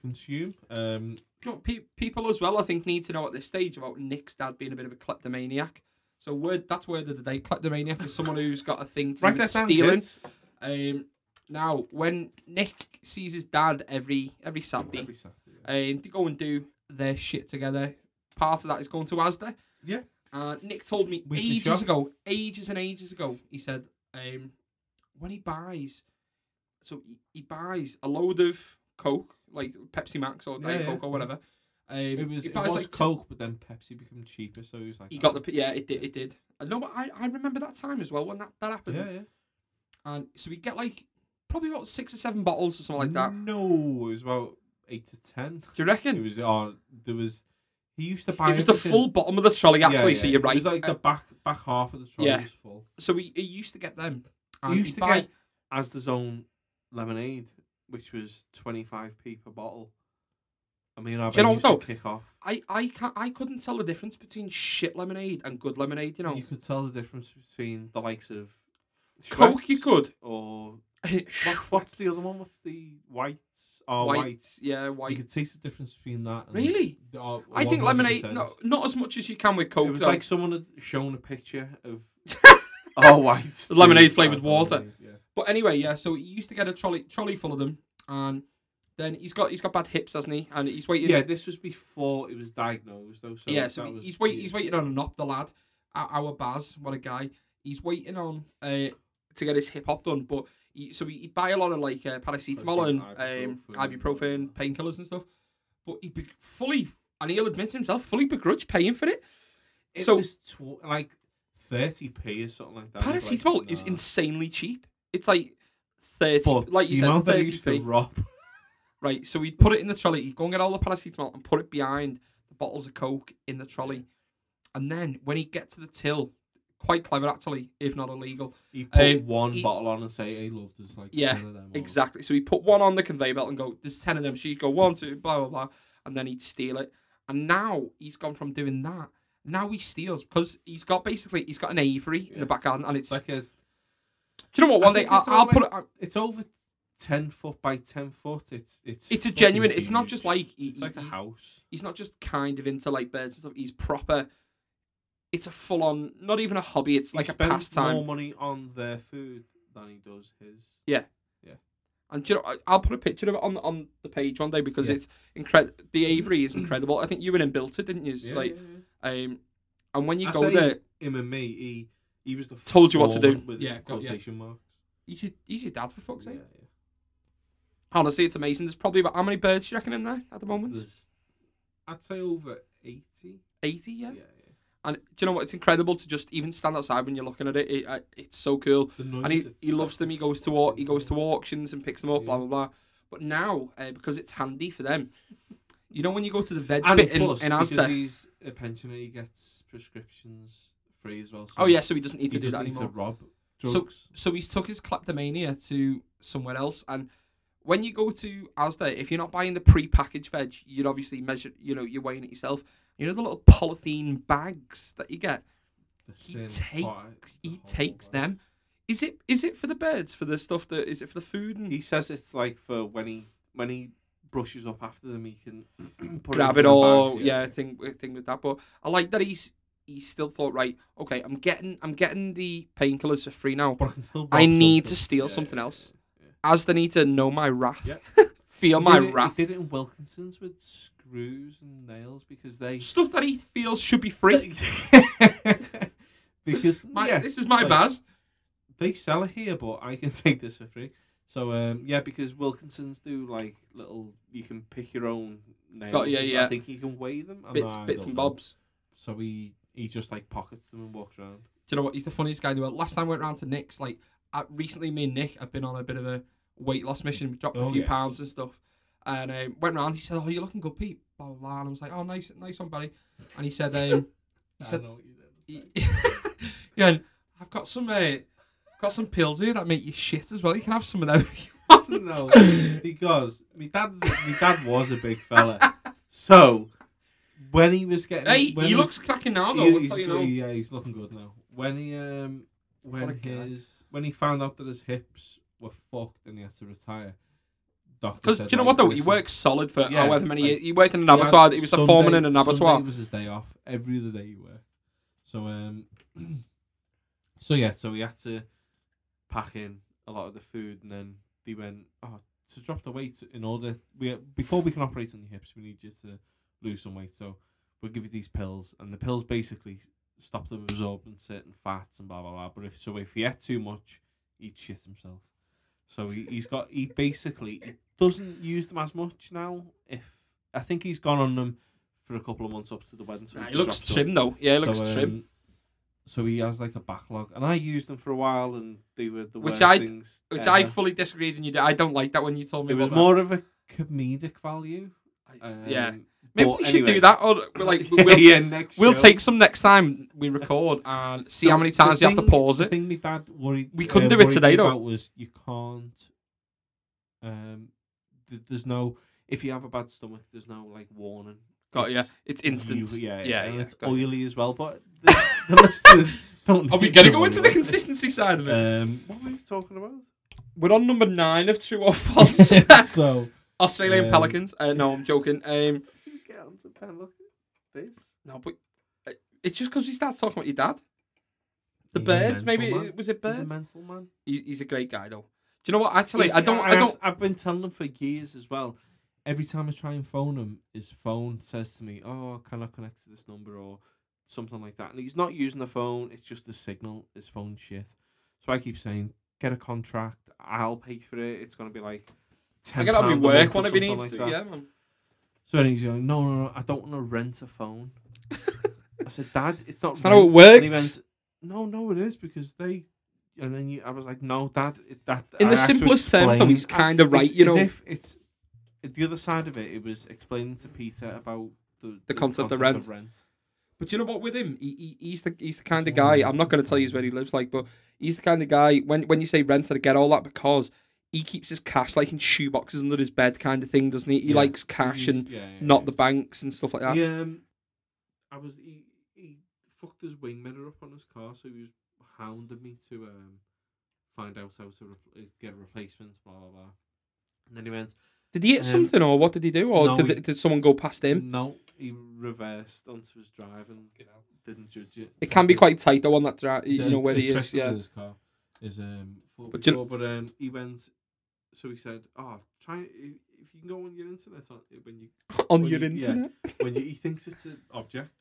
consume. Um, you know, pe- people as well, I think, need to know at this stage about Nick's dad being a bit of a kleptomaniac. So word that's word of the day. Kleptomaniac is someone who's got a thing to do with stealing. Um, now, when Nick sees his dad every every Saturday, every Saturday yeah. um, they go and do their shit together. Part of that is going to Asda. Yeah. Uh, Nick told me Weekly ages shop. ago, ages and ages ago, he said um, when he buys, so he, he buys a load of Coke, like Pepsi Max or Diet yeah, yeah. Coke or whatever. Um, it was, it was like Coke, t- but then Pepsi became cheaper, so he was like... He got the... Yeah, it did. It did. I know, but I, I remember that time as well, when that, that happened. Yeah, yeah. And so we get, like, probably about six or seven bottles or something like that. No, it was about eight to ten. Do you reckon? It was... Oh, there was... He used to buy... It was everything. The full bottom of the trolley, actually, yeah, yeah. So you're right. It was, like, uh, the back back half of the trolley yeah. was full. So he, he used to get them. And he used to buy... get Asda's own lemonade, which was twenty-five p per bottle. I mean, I've been to kick off. I, I, can't, I couldn't tell the difference between shit lemonade and good lemonade, you know. You could tell the difference between the likes of... Coke, you could. Or... what, what's the other one? What's the whites? Oh, whites. whites. Yeah, whites. You could taste the difference between that. And really? Oh, I think lemonade, no, not as much as you can with Coke. It was though. Like someone had shown a picture of... oh, whites. Lemonade flavoured water. Lemonade, yeah. But anyway, yeah, so he used to get a trolley trolley full of them, and... Then he's got he's got bad hips, hasn't he? And he's waiting. Yeah, this was before it was diagnosed, though. So yeah, so he, was, he's waiting. Yeah. He's waiting on an op. The lad, our Baz, what a guy. He's waiting on uh, to get his hip hop done. But he, so he'd buy a lot of like uh, paracetamol and ibuprofen, um, ibuprofen painkillers and stuff. But he'd be fully, and he'll admit himself, fully begrudged paying for it. It so was tw- like thirty p or something like that. Paracetamol like, nah. is insanely cheap. It's like thirty, but like you the said, thirty p. Right, so he'd put it in the trolley. He'd go and get all the paracetamol and put it behind the bottles of Coke in the trolley. And then when he'd get to the till, quite clever actually, if not illegal. He put um, one he, bottle on and say, hey, love, there's like yeah, ten of them. Yeah, exactly. So he put one on the conveyor belt and go, there's ten of them. She'd go, one, two, blah, blah, blah. And then he'd steal it. And now he's gone from doing that. Now he steals because he's got basically, he's got an aviary yeah. in the back garden. And it's like a... Do you know what? One I day I'll, I'll like, put it... It's over... Ten foot by ten foot. It's it's. It's a genuine. Huge. It's not just like he, it's like he, a house. He's not just kind of into like birds and stuff. He's proper. It's a full on. Not even a hobby. It's he like a pastime. More money on their food than he does his. Yeah, yeah. And do you know, I'll put a picture of it on on the page one day because yeah. it's incredible. The aviary is incredible. I think you and him built it, didn't you? It's yeah, like, yeah, yeah. um, and when you I go there, him and me, he he was the told you what to do. With yeah, quotation yeah. marks. He's your, he's your dad for fuck's sake. Yeah, yeah. Honestly, it's amazing. There's probably about how many birds you reckon in there at the moment? There's, I'd say over eighty. eighty, yeah? Yeah, yeah. And do you know what? It's incredible to just even stand outside when you're looking at it. it, it it's so cool. The noise, and he, he loves so them. He goes to he goes to auctions and picks them up, yeah. blah, blah, blah. But now, uh, because it's handy for them, you know when you go to the veg and bit plus, in, in Asda? Because he's a pensioner, he gets prescriptions free as well. So oh, yeah, so he doesn't need to do that anymore. He doesn't need to rob drugs. So, so he's took his kleptomania to somewhere else and... When you go to Asda, if you're not buying the pre-packaged veg, you'd obviously measure, you know, you're weighing it yourself. You know the little polythene bags that you get? The he takes part, he takes them. Bags. Is it is it for the birds, for the stuff that, is it for the food? And... He says it's like for when he when he brushes up after them, he can put grab it, into it all, bags, yeah, yeah thing, thing with that. But I like that he's, he still thought, right, okay, I'm getting I'm getting the painkillers for free now, but I, can still I need something. to steal yeah, something yeah, else. Yeah. As they need to know my wrath, yeah. feel he my it, wrath. He did it in Wilkinson's with screws and nails because they... Stuff that he feels should be free. because my, yeah, this is my like, Baz. They sell it here, but I can take this for free. So, um, yeah, because Wilkinson's do, like, little... You can pick your own nails. Got, yeah, yeah. I think you can weigh them. Bits, no, bits and know. bobs. So he, he just, like, pockets them and walks around. Do you know what? He's the funniest guy in the world. Last time I went round to Nick's, like... I, recently, me and Nick have been on a bit of a weight loss mission. We dropped oh, a few yes. pounds and stuff. And um, went round. He said, "Oh, you're looking good, Pete." Blah, blah, blah. And I was like, "Oh, nice, nice one, buddy." And he said, um, "He I said, know what you did. yeah, and I've got some, uh, got some pills here that make you shit as well. You can have some of them." If you want. No, because my dad, my dad was a big fella, so when he was getting, hey, when he was, looks cracking now though. He, he's, you know. Yeah, he's looking good now. When he um. When his, when he found out that his hips were fucked and he had to retire. Because do you know what though? He worked solid for yeah, however many. Like, he worked in an abattoir. He was Sunday, a foreman in an abattoir. Sunday was his day off. Every other day he worked. So um, so yeah. So he had to pack in a lot of the food, and then they went oh to drop the weight in order. We before we can operate on the hips, we need you to lose some weight. So we'll give you these pills, and the pills basically stop them absorbing certain fats and blah blah blah. But if so, if he ate too much, he'd shit himself. So he, he's got, he basically he doesn't use them as much now. If I think he's gone on them for a couple of months up to the wedding. So nah, he, he looks trim though. Yeah, he so, looks um, trim. So he has like a backlog. And I used them for a while and they were the which worst I, things. Which ever. I fully disagreed and you did. I don't like that when you told me it was that. More of a comedic value. Um, yeah. Maybe we should anyway. do that. Or like, yeah, we'll, yeah, next we'll take some next time we record and see so how many times thing, you have to pause it. The thing my dad worried we couldn't uh, do it today though. Was you can't. Um, th- there's no if you have a bad stomach. There's no like warning. Got yeah. It's instant. You, yeah, yeah, yeah, yeah. It's oily as well, but the, the listeners don't. Are we gonna go into the consistency side of it? Um, what were we talking about? We're on number nine of true or false. So Australian um, pelicans. Uh, no, I'm joking. Um. To look at this. No, but uh, it's just because we started talking about your dad. The he's birds, maybe man. was it birds? He's a mental man. He's, he's a great guy though. Do you know what? Actually, he's, I don't. I, I don't. Asked, I've been telling him for years as well. Every time I try and phone him, his phone says to me, "Oh, can I connect to this number or something like that?" And he's not using the phone. It's just the signal. His phone's shit. So I keep saying, "Get a contract. I'll pay for it. It's gonna be like ten pounds." I gotta do work whenever he needs like to. That. Yeah, man. So then he's going, no, no, no, I don't want to rent a phone. I said, Dad, it's not. It's not how it works. And he went, no, no, it is because they. And then you, I was like, no, Dad, it, that. In I the simplest terms, though, he's kind of right, you know. As if it's the other side of it. It was explaining to Peter about the the, the concept, concept of, rent. of rent. But you know what? With him, he, he he's the he's the kind of guy. I'm not going to tell you where he lives, like, but he's the kind of guy. When when you say rent, I get all that because. He keeps his cash like in shoeboxes under his bed, kind of thing, doesn't he? He yeah. likes cash and yeah, yeah, not yeah. the banks and stuff like that. Yeah, um, I was he, he fucked his wing mirror up on his car, so he was hounding me to um find out how to re- get a replacement, blah blah blah. And then he went, did he hit um, something or what did he do? Or no, did he, did someone go past him? No, he reversed onto his drive and you know, didn't judge it. It can be quite tight though on that drive, you the, know where he is. Yeah, his car is um, but, you know, but um, he went. So he said, "Oh, try if you can go on your internet on when you on when your you, internet yeah, when you, he thinks it's an object,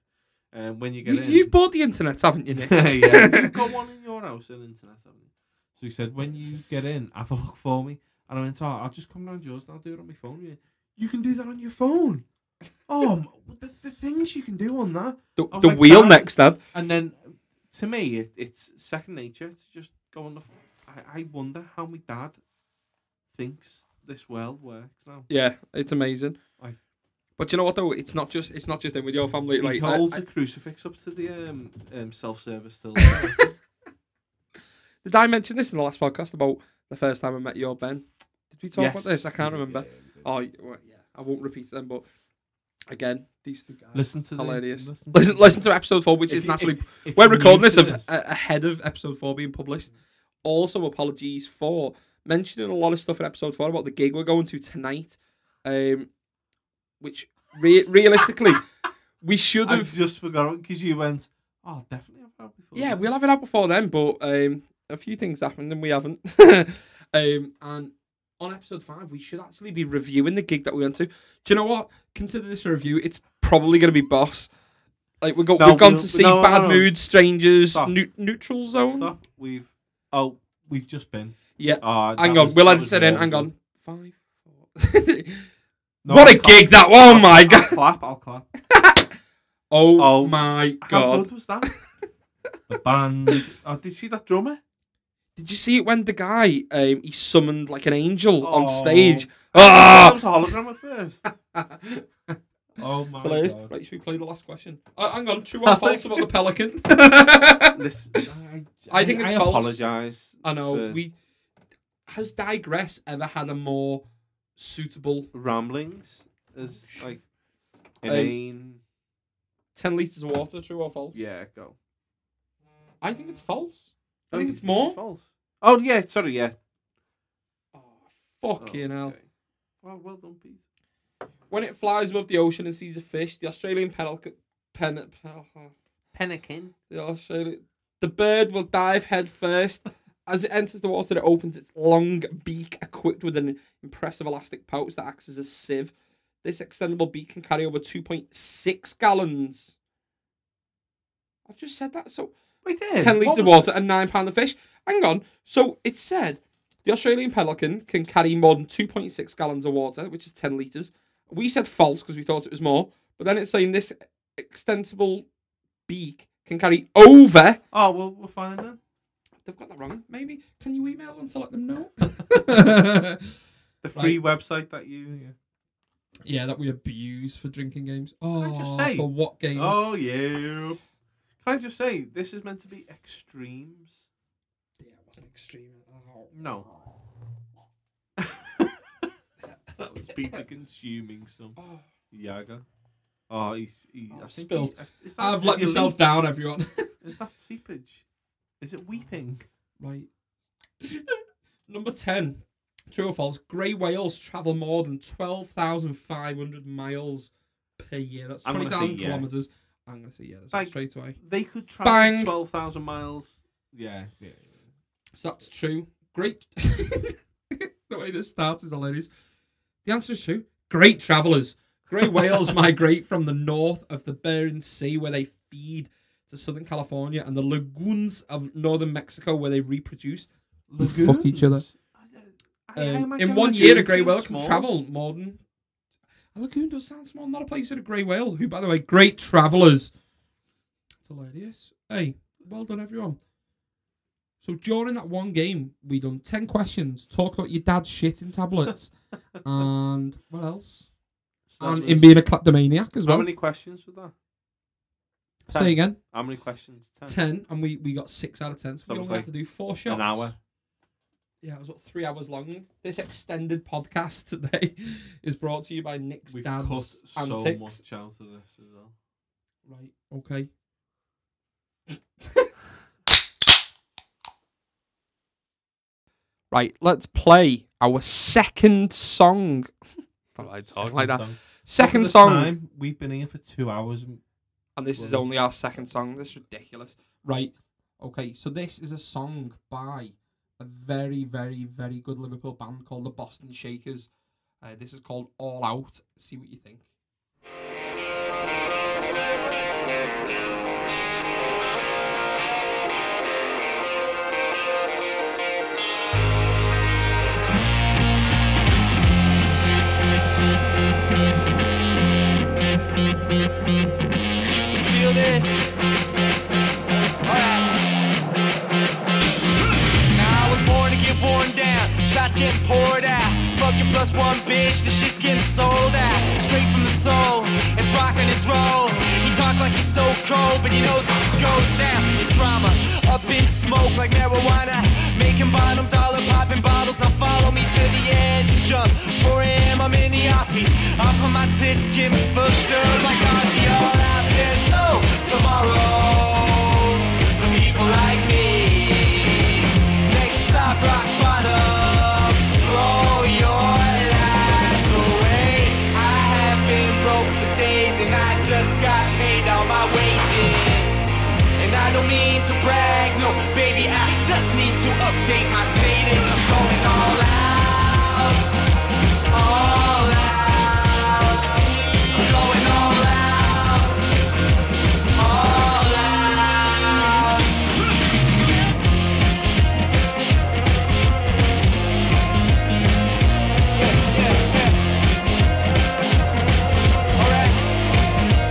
and um, when you get you, in, you've bought the internet, haven't you, Nick? Yeah, you've got one in your house, an internet, haven't you? So he said, when you get in, have a look for me, and I went, oh, I'll just come round yours and I'll do it on my phone. You, you can do that on your phone. Oh, the, the things you can do on that, the, the like, wheel Dad. next, Dad. And then to me, it, it's second nature to just go on the phone. I, I wonder how my dad." thinks this world works now. Yeah, it's amazing. Like, but you know what though, it's not just it's not just him with your family. He like holds I, a I, crucifix up to the um, um self service still. Did I mention this in the last podcast about the first time I met your Ben? Did we talk yes. about this? I can't remember. Yeah, oh well, yeah, I won't repeat them. But again, these two guys. Listen to hilarious. The, listen, listen, to, listen to episode four, which if is you, naturally if, if we're recording this, this. A, ahead of episode four being published. Mm-hmm. Also, apologies for. Mentioning a lot of stuff in episode four about the gig we're going to tonight, um, which re- realistically we should have just forgotten because you went. Oh, definitely have it out before. Yeah, then. We'll have it out before then, but um, a few things happened and we haven't. um, and on episode five, we should actually be reviewing the gig that we went to. Do you know what? Consider this a review. It's probably going to be Boss. Like we go, no, we've gone we'll, to see no, Bad no, no. Mood, Strangers, nu- Neutral Zone. Stop. We've oh, we've just been. Yeah, uh, hang on, was, we'll add it in, hang on. Five, four. no, what I'll a clap. gig that was, oh my God. I'll clap, I'll clap. oh, oh my God. How good was that? The band. Oh, did you see that drummer? Did you see it when the guy, um, he summoned like an angel oh. on stage? Oh. That was a hologram at first. Oh my Hilarious. God. Right, should we play the last question? Oh, hang on, true or false about the pelican? Listen, I, I, I think it's I false. I apologise. I know, for... we... Has Digress ever had a more suitable ramblings? As like inane. Um, ten litres of water, true or false? Yeah, go. I think it's false. I, I think, think it's more. It's false. Oh yeah, sorry, yeah. Fucking oh, hell. Okay. Well, well done, Pete. When it flies above the ocean and sees a fish, the Australian pelican... Pen, pen, Pelican. The Australian... The bird will dive head first. As it enters the water, it opens its long beak, equipped with an impressive elastic pouch that acts as a sieve. This extendable beak can carry over two point six gallons. I've just said that. So, wait there. ten litres of water it? and nine pounds of fish. Hang on. So, it said the Australian pelican can carry more than two point six gallons of water, which is ten litres. We said false because we thought it was more. But then it's saying this extensible beak can carry over. Oh, well, we'll find it. They've got that wrong. Maybe. Can you email them to let them know? The free right. website that you... Yeah. yeah, that we abuse for drinking games. Oh, can I just say, for what games? Oh, yeah. Can I just say, this is meant to be extremes. Yeah, it wasn't extreme. Oh. No. That was Peter consuming some oh. Jager. Oh, he's... He, oh, I think spilled. He, I've let myself leaf? down, everyone. Is that seepage? Is it weeping? Right. Number ten. True or false? Grey whales travel more than twelve thousand five hundred miles per year. That's twenty thousand kilometres. Yeah. I'm going to say yeah. That's like, straight away. They could travel twelve thousand miles. Yeah. yeah. So that's true. Great. The way this starts is hilarious. The answer is true. Great travellers. Grey whales migrate from the north of the Bering Sea, where they feed to Southern California and the lagoons of northern Mexico, where they reproduce. Lagoons? Fuck each other. I, I, I um, in one year, a grey whale small. can travel more than... A lagoon does sound small. Not a place with a grey whale, who, by the way, great travellers. That's hilarious. Hey, well done, everyone. So during that one game, we done ten questions, talk about your dad's shit in tablets, and what else? Stabless. And in being a kleptomaniac as well. How many questions was that? Ten. Say again. How many questions? Ten. Ten, and we, we got six out of ten, so, so we only like had to do four shots. An hour. Yeah, it was, what, three hours long. This extended podcast today is brought to you by Nick's We've Dad's cut Antics. So much out of this as well. Right, okay. Right, let's play our second song. I talk like that. Song. Second song. Time, we've been here for two hours and... And this well, is only our second song. This is ridiculous. Right. Okay, so this is a song by a very, very, very good Liverpool band called the Boston Shakers. Uh, this is called All Out. See what you think. This. Alright. Now I was born to get worn down. Shots getting poured out. Fuck your plus one bitch. The shit's getting sold out. Straight from the soul. It's rockin' its roll. You talk like you're so cold, but you know it just goes down. Your drama up in smoke like marijuana. Making bottom dollar, popping bottles. Now follow me to the edge and jump. four a.m. I'm in the offie. Off of my tits, give me fucked up like Ozzy. All out. There's no tomorrow for people like me. Next stop, rock bottom. Throw your lives away. I have been broke for days and I just got paid all my wages. And I don't mean to brag, no, baby, I just need to update my status. I'm going all out, all out. I'm going all out.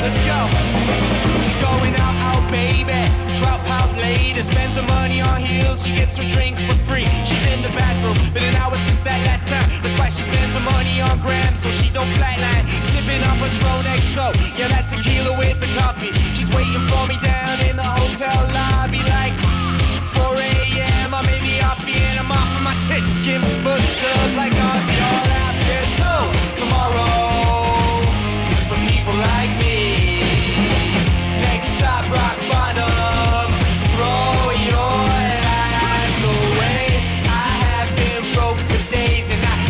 Let's go. She's going out, out, baby. Drop out later. Spend some money on heels. She gets her drinks for free. She's in the bathroom. Been an hour since that last time. That's why she spends her money on grams, so she don't flatline. Sipping on Patron X O. Yeah, that tequila with the coffee. She's waiting for me down in the hotel lobby like four a.m. I'm in the office and I'm off of my tits. Getting fucked up like Ozzy. All out, there's no tomorrow for people like me. Stop, rock bottom, throw your lives away. I have been broke for days and I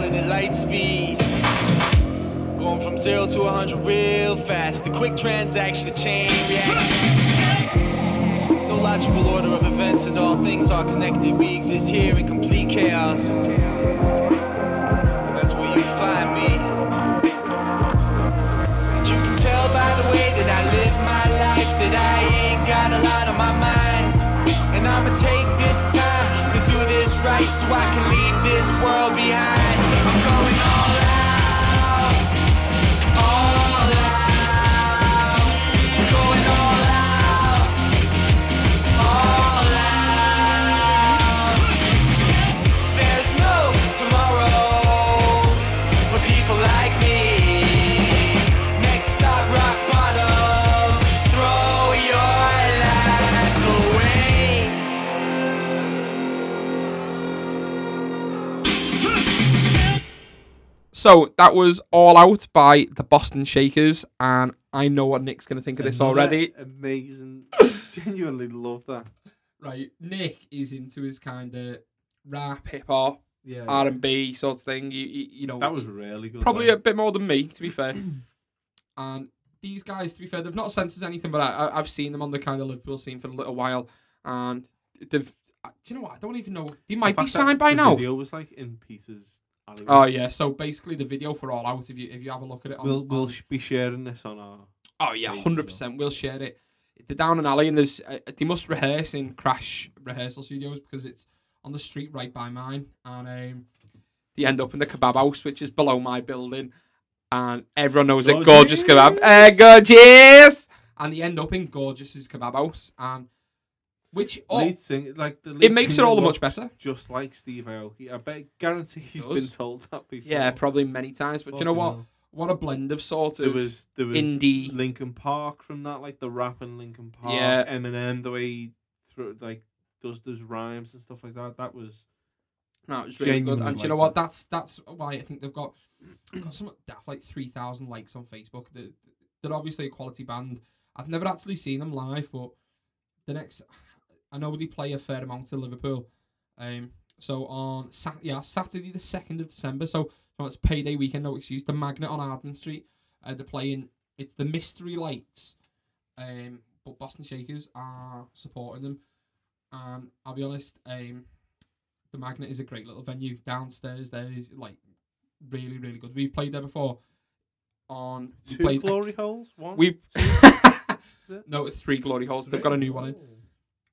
traveling at light speed, going from zero to a hundred real fast. The quick transaction, the chain reaction. No logical order of events, and all things are connected. We exist here in complete chaos, and that's where you find me. And you can tell by the way that I live my life that I ain't got a lot on my mind. And I'ma take this time to do this right so I can leave this world behind. I'm going all out, all out. I'm going all out, all out. There's no tomorrow for people like me. Next stop, rock bottom, throw your lives away. So that was All Out by the Boston Shakers, and I know what Nick's going to think of this Another already. Amazing. Genuinely love that. Right, Nick is into his kind of rap, hip-hop, yeah, R and B yeah. sort of thing. You, you, you know, that was really good. Probably though. A bit more than me, to be fair. And these guys, to be fair, they've not censored anything, but I, I've seen them on the kind of Liverpool scene for a little while, and they've... Do you know what? I don't even know. They might be signed by the now. The video was like in pieces... Oh yeah, so basically the video for All Out, if you if you have a look at it, on, we'll we'll on... be sharing this on our. Oh yeah, hundred percent, we'll share it. They're down an alley and there's uh, they must rehearse in Crash rehearsal studios because it's on the street right by mine, and um, they end up in the kebab house which is below my building, and everyone knows gorgeous. It, gorgeous kebab, uh, gorgeous, and they end up in Gorgeous's kebab house, and. Which oh, lead sing, like the lead it makes it all the much better. Just like Steve Aoki, I bet guarantee he's been told that before. Yeah, probably many times. But oh, do you know what? No. What a blend of sort of there was, there was indie Linkin Park from that, like the rap in Linkin Park. Yeah, Eminem, the way he threw, like does those rhymes and stuff like that. That was no, it was really good. And like do you know what? That. That's that's why I think they've got got some like three thousand likes on Facebook. They're, they're obviously a quality band. I've never actually seen them live, but the next. I know they play a fair amount to Liverpool. Um, so on sat yeah, Saturday the second of December, so no, it's payday weekend, no excuse. The Magnet on Arden Street, uh, they're playing. It's the Mystery Lights, um, but Boston Shakers are supporting them. And I'll be honest, um, the Magnet is a great little venue downstairs. There is like really, really good. We've played there before. On two played, glory uh, holes, one. We no, it's three glory holes. Three. They've got a new one in.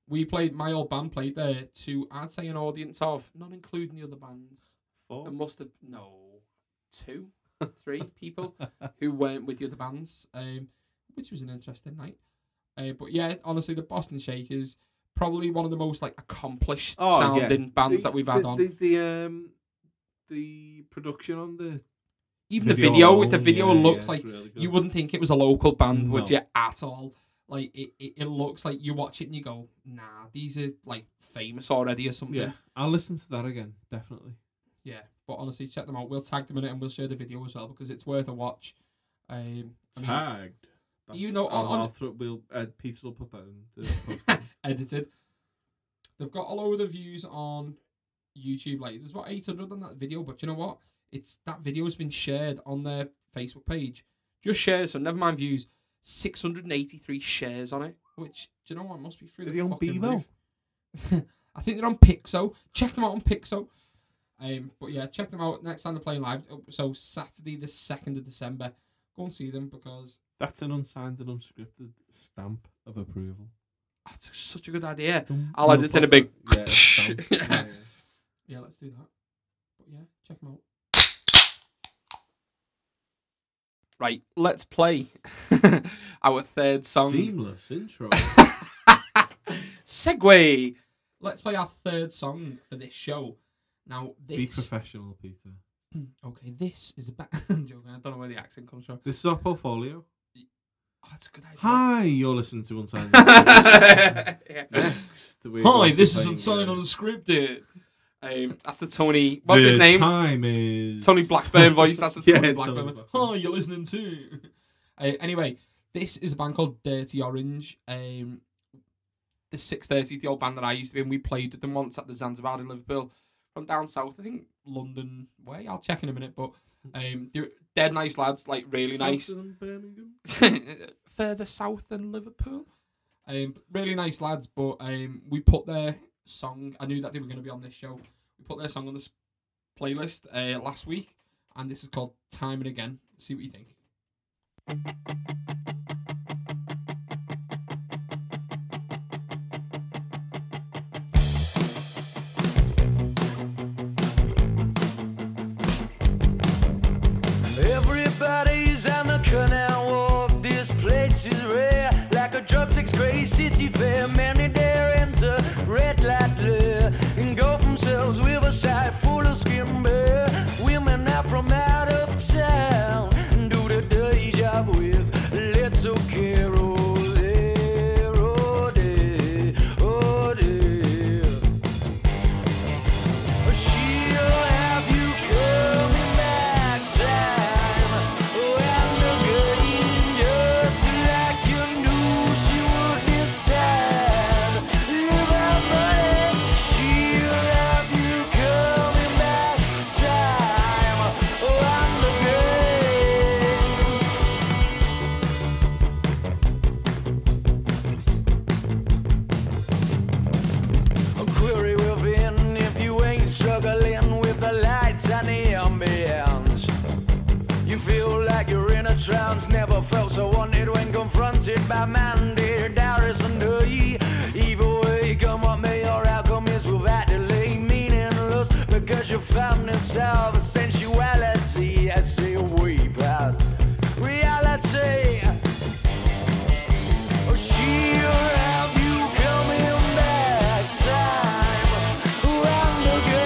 We played, my old band played there to, I'd say, an audience of, not including the other bands, oh. there must have, no, two, three people who weren't with the other bands, um, which was an interesting night. Uh, but yeah, honestly, the Boston Shakers, probably one of the most like accomplished oh, sounding yeah. bands the, that we've had the, on. The, the, um, the production on the... Even video, the video, the video yeah, looks yeah, like, really you wouldn't think it was a local band, no. would you, at all? Like, it, it, it looks like you watch it and you go, nah, these are, like, famous already or something. Yeah, I'll listen to that again, definitely. Yeah, but honestly, check them out. We'll tag them in it and we'll share the video as well because it's worth a watch. Um, I mean, Tagged? That's, you know, on... I'll, I'll throw, we'll, uh, Peter will put that in. Edited. They've got a load of views on YouTube. Like, there's, what, eight hundred on that video, but you know what? It's that video has been shared on their Facebook page. Just share, so never mind views. six hundred eighty-three shares on it, which, do you know what, must be through Are the fucking on roof. I think they're on Pixo. Check them out on Pixo. Um, but yeah, check them out next time they're playing live. So Saturday the second of December. Go and see them because... That's an unsigned and unscripted stamp of approval. That's such a good idea. Don't I'll edit in a big... Yeah, yeah. Yeah, yeah. yeah, let's do that. But yeah, check them out. Right, let's play our third song. Seamless intro. Segway. Let's play our third song for this show. Now, this... Be professional, Peter. Okay, this is a bad... I'm joking, I don't know where the accent comes from. This is our portfolio. Oh, that's a good idea. Hi, you're listening to Unsigned Unscripted. yeah. Next, Hi, this is Unsigned Unscripted. Um, that's the Tony. What's the his name? Time is Tony Blackburn voice. That's the yeah, Tony Blackburn. Tony Blackburn. Oh, you're listening too. Uh, anyway, this is a band called Dirty Orange. Um, the six thirties, the old band that I used to be in. We played with them once at the Zanzibar in Liverpool. from down south. I think London way. I'll check in a minute, but um, they're dead nice lads, like really nice. Birmingham. Further south than Liverpool. Um, really nice lads, but um, we put their song. I knew that they were going to be on this show. We put their song on this playlist uh, last week, and this is called "Time and Again." See what you think. Everybody's on the canal walk. This place is rare, like a drug sex gray city fair. Many dare enter red light glare and go themselves with a side full of skin bare. Women are from out of town. With let's okay roll day, roll day, oh day. She'll have you coming back time. Oh, and look good in just like you knew she would this time. Live out money, she'll have you coming back time. Oh, and look good. Feel like you're in a trance. Never felt so wanted when confronted by man, dear Darius and he. Either way, come what may, your outcome is without delay meaningless because you found yourself a sensuality. I say way past reality. Oh, she'll have you coming back time. Oh, I'm looking.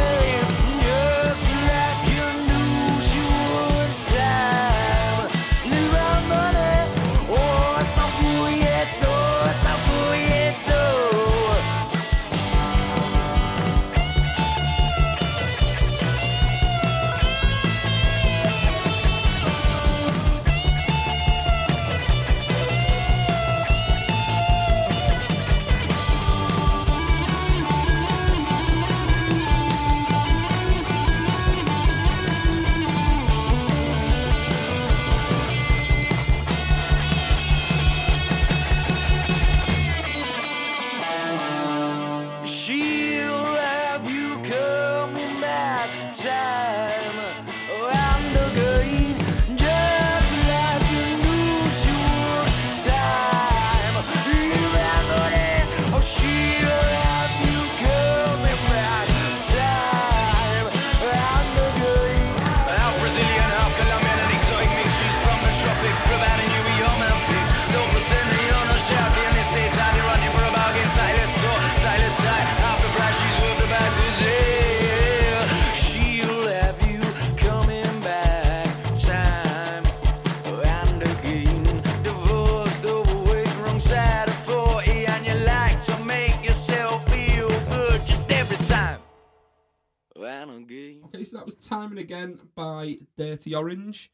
Okay, so that was Time and Again by Dirty Orange.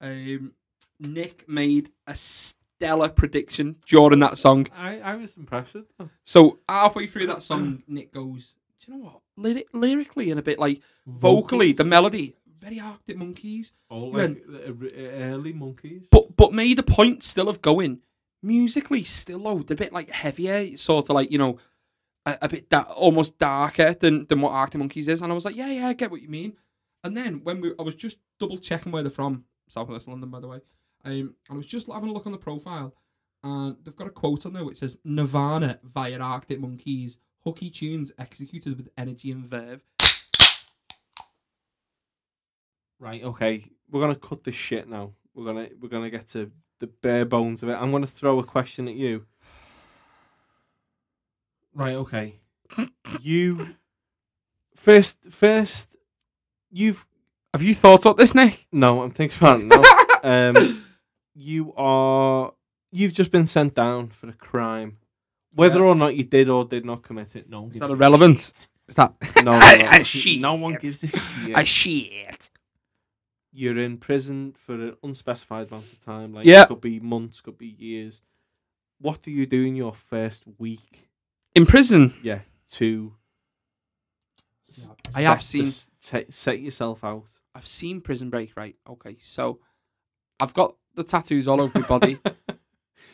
Um, Nick made a stellar prediction during that song. I, I was impressed. So halfway through that song, Nick goes, do you know what? Lyric, lyrically and a bit like vocally, the melody, very Arctic Monkeys. Oh, like went, early Monkeys. But but made a point still of going, musically still low, a bit like heavier, sort of like, you know, A, a bit that da- almost darker than, than what Arctic Monkeys is, and I was like, yeah, yeah, I get what you mean. And then when we, I was just double checking where they're from, South West London, by the way. Um, I was just having a look on the profile, and they've got a quote on there which says Nirvana via Arctic Monkeys, hooky tunes executed with energy and verve. Right, okay, we're gonna cut this shit now. We're gonna we're gonna get to the bare bones of it. I'm gonna throw a question at you. Right, okay. You first, first, you've have you thought about this, Nick? No, I'm thinking about it now. um, you are you've just been sent down for a crime, whether yeah. or not you did or did not commit it. No, is that irrelevant? Is that no? I shit. No one gives a shit. I shit. You're in prison for an unspecified amount of time. Like yeah. it could be months, could be years. What do you do in your first week? In prison? Yeah, to Yeah. I have seen this, t- set yourself out. I've seen Prison Break, right? Okay, so I've got the tattoos all over my body.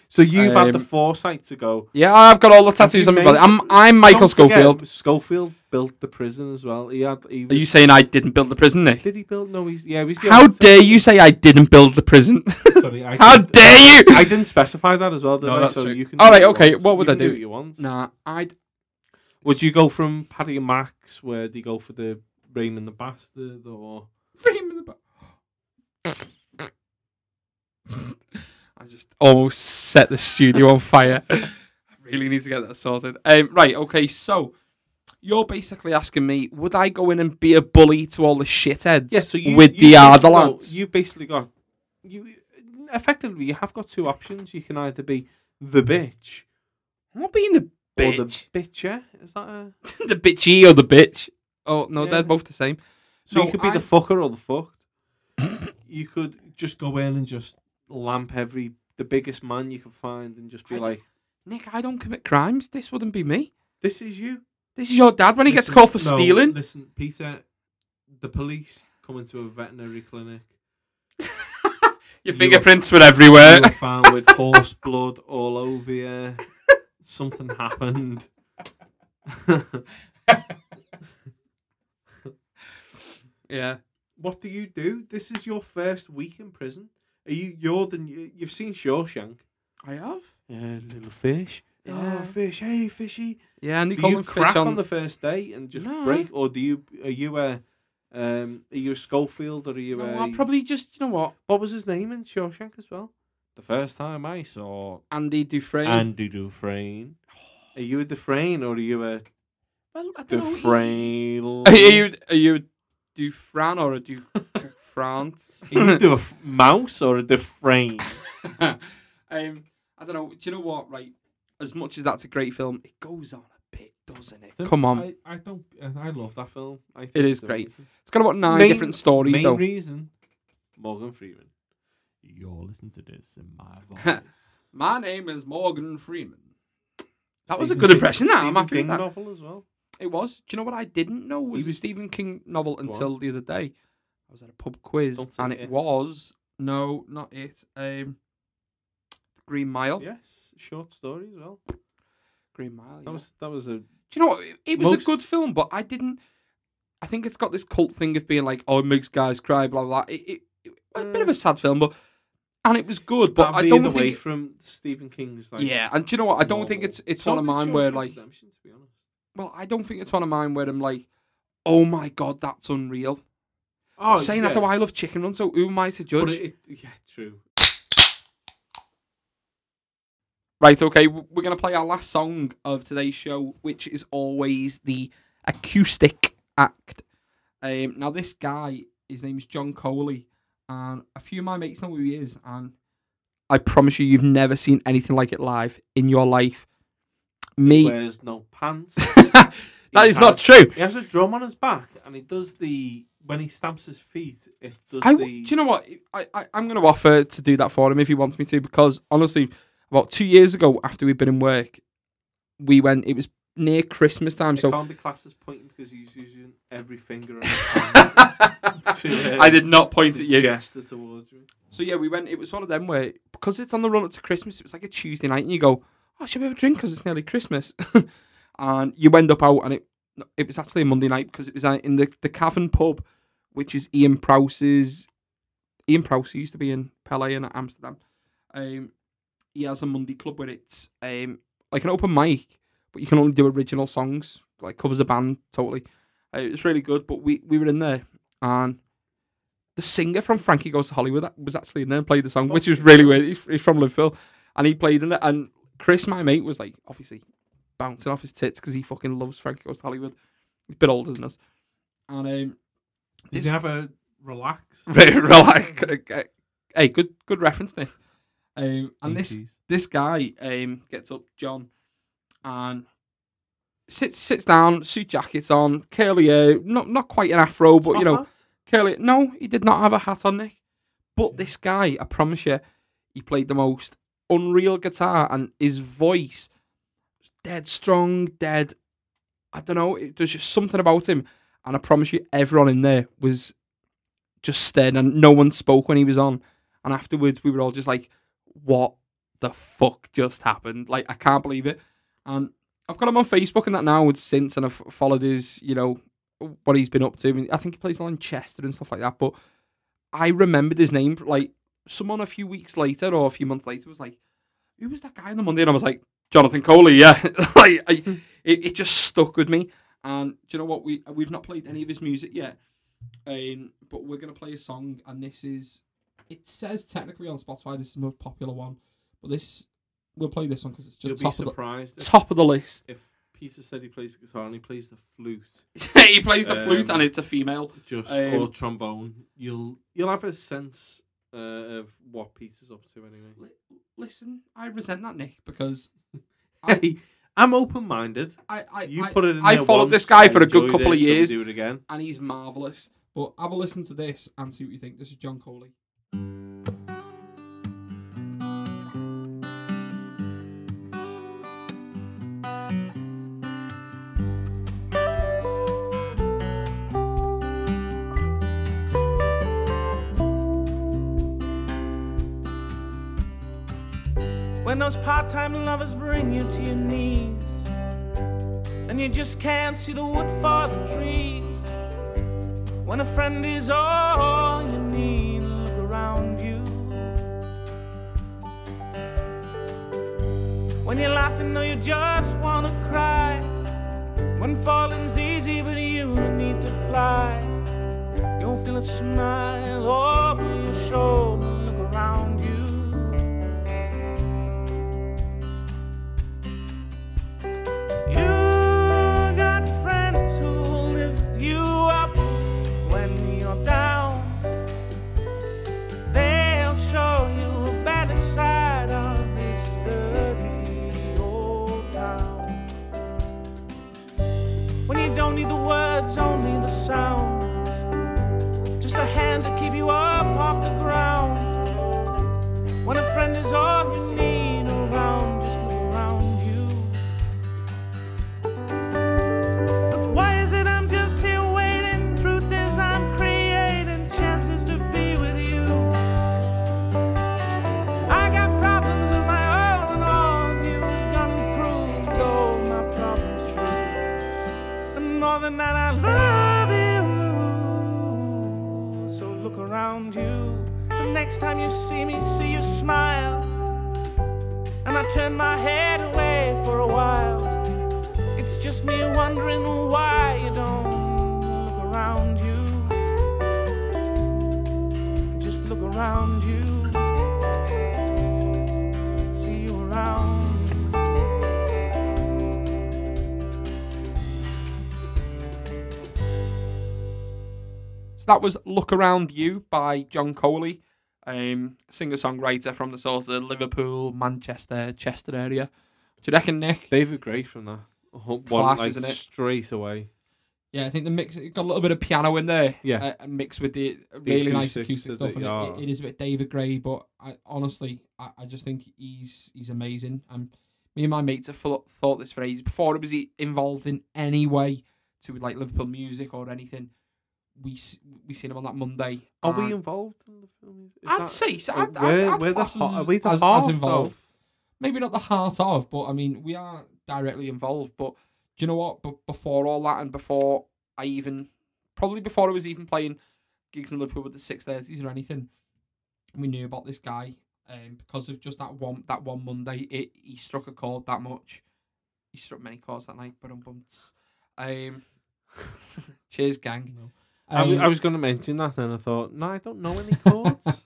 So you've um, had the foresight to go. Yeah, I've got all the tattoos on my body. I'm I'm Michael Scofield. Forget, Scofield built the prison as well. He had. He was, Are you saying I didn't build the prison, Nick? Did he build? No, he's yeah. He's How dare you say I didn't build the prison? Sorry, I How dare you? I didn't specify that as well, did no, I? That's so true. You can. All right, okay. What, what would you I do? do what you want. Nah, I'd. Would you go from Paddy and Max? Where do you go for the Raymond the Bastard or Raymond the Bastard? I just almost set the studio on fire. I really need to get that sorted. Um, right, okay, so you're basically asking me, would I go in and be a bully to all the shitheads yeah, so you, with you the Ardalants? You've basically got, you effectively, you have got two options. You can either be the bitch. I'm not being the bitch. Or the bitcher. Is that a... the bitchy or the bitch? Oh, no, yeah. They're both the same. So no, you could be I... the fucker or the fucked. You could just go in and just... lamp every the biggest man you can find and just be I like, Nick, I don't commit crimes. This wouldn't be me. This is you. This is your dad when listen, he gets called for no, stealing. Listen, Peter, the police come into a veterinary clinic. Your you fingerprints were, were everywhere. You were found with horse blood all over you. Something happened. Yeah. What do you do? This is your first week in prison. Are you, you're the, you've seen Shawshank. I have. Yeah, little fish. Yeah. Oh, fish. Hey, fishy. Yeah, and they do call you them crack fish on... on the first day and just no. break, or do you? Are you a? Um, are you a Scofield or are you no, a? I'll probably just. You know what? What was his name in Shawshank as well? The first time I saw Andy Dufresne. Andy Dufresne. Are you a Dufresne or are you a? Well, I don't Dufresne. Know. Are you? Are you? A Dufran or a Duf? France. You do a f- mouse or a Dufresne? um, I don't know. Do you know what? Right, as much as that's a great film, it goes on a bit, doesn't it? Don't, Come on. I, I don't. I love that film. I think it is so great. Amazing. It's got about nine main, different stories. Main though. reason, Morgan Freeman. You're listening to this in my voice. My name is Morgan Freeman. That Stephen was a good King, impression. That I'm happy King with that. Novel as well. It was. Do you know what I didn't know was, was a Stephen King novel until what? the other day. I was at a pub quiz, Don't and it, it was no, not it. Um, Green Mile. Yes, short story as well. Green Mile. That yeah. was that was a. Do you know what? It, it was most... a good film, but I didn't. I think it's got this cult thing of being like, oh, it makes guys cry, blah blah. blah. It, it, it was uh, a bit of a sad film, but and it was good, but I don't think away it... from Stephen King's. Like, yeah, and do you know what? I don't novel. think it's it's so one of mine where like. Well, I don't think it's one of mine where I'm like, oh my god, that's unreal. Oh, saying yeah. that though, I love Chicken Run, so who am I to judge? But it, it, yeah, true. Right, okay, we're going to play our last song of today's show, which is always the acoustic act. Um, now, this guy, his name is John Coley, and a few of my mates know who he is, and I promise you, you've never seen anything like it live in your life. Me. He wears no pants. that he is has, not true. He has a drum on his back, and he does the... When he stamps his feet, it does I, the... Do you know what? I, I, I'm going to offer to do that for him if he wants me to, because, honestly, about two years ago, after we'd been in work, we went... It was near Christmas time, it so... It can't be classed as pointing because he's using every finger on his hand to, uh, I did not point at you. Gesture towards me. So, yeah, we went... It was one of them where... Because it's on the run-up to Christmas, it was like a Tuesday night, and you go, oh, should we have a drink because it's nearly Christmas? And you end up out, and it it was actually a Monday night because it was in the, the Cavern pub... which is Ian Prowse's... Ian Prowse used to be in Pelé in Amsterdam. Um, he has a Monday club where it's um, like an open mic, but you can only do original songs, like covers a band, totally. Uh, it's really good, but we, we were in there, and the singer from Frankie Goes to Hollywood was actually in there and played the song, which was really weird. He, he's from Liverpool, and he played in it, and Chris, my mate, was like, obviously, bouncing off his tits because he fucking loves Frankie Goes to Hollywood. He's a bit older than us. And... Um, Did you have a relax? relax. Hey, good good reference, Nick. Um, and eighties. this this guy um, gets up, John, and sits sits down, suit jackets on, curly hair, not not quite an afro, but you know, hat? curly. No, he did not have a hat on, Nick. But yeah. This guy, I promise you, he played the most unreal guitar, and his voice was dead strong, dead. I don't know. There's just something about him. And I promise you, everyone in there was just staring, and no one spoke when he was on. And afterwards, we were all just like, what the fuck just happened? Like, I can't believe it. And I've got him on Facebook and that now since, and I've followed his, you know, what he's been up to. I think he plays on Chester and stuff like that. But I remembered his name, like, someone a few weeks later or a few months later was like, who was that guy on the Monday? And I was like, Jonathan Coley, yeah. Like, I, it, it just stuck with me. And do you know what? We, we've not played any of his music yet. Um, but we're going to play a song, and this is, it says technically on Spotify, this is the most popular one. But this, we'll play this one because it's just top of, the, top of the list. If Peter said he plays the guitar and he plays the flute. Yeah, he plays the um, flute and it's a female. Just um, or trombone. You'll you'll have a sense uh, of what Peter's up to anyway. L- listen, I resent that, Nick, because I, hey, I'm open-minded. I I, you I, put it in I followed once, this guy for a good couple it, of years, do it again. And he's marvellous. But have a listen to this and see what you think. This is John Coley. When those part-time lovers bring you to your knees, and you just can't see the wood for the trees. When a friend is all you need, look around you. When you're laughing, though you just wanna cry. When falling's easy, but you need to fly. You'll feel a smile over your shoulder, look around you. Sounds, just a hand to keep you up off the ground. When a friend is all you need around, just look around you. But why is it I'm just here waiting? Truth is I'm creating chances to be with you. I got problems of my own and all of you gonna prove though my problem's true. And more than that I learned around you. So next time you see me, see you smile. And I turn my head away for a while. It's just me wondering why you don't look around you. Just look around you. See you around. That was Look Around You by John Coley, um, singer-songwriter from the sort of Liverpool, Manchester, Chester area. Do you reckon, Nick? David Gray from that. One, class, like, isn't it? Straight away. Yeah, I think the mix, it got a little bit of piano in there. Yeah. Uh, mixed with the, the really acoustic, nice acoustic stuff. It, it, it is a bit David Gray, but I, honestly, I, I just think he's he's amazing. Um, me and my mates have thought this for ages. Before it was involved in any way to like Liverpool music or anything, we we seen him on that Monday. Are we involved in the film? Is I'd that, say so. I'd, we're, I'd we're the, are we the as, heart as involved? Of? Maybe not the heart of, but I mean, we are directly involved. But do you know what? But before all that, and before I even, probably before I was even playing gigs in Liverpool with the six thirties or anything, we knew about this guy, um, because of just that one that one Monday. It, he struck a chord that much. He struck many chords that night. Um, cheers, gang. No. Um, I, w- I was going to mention that, and I thought, no, I don't know any chords.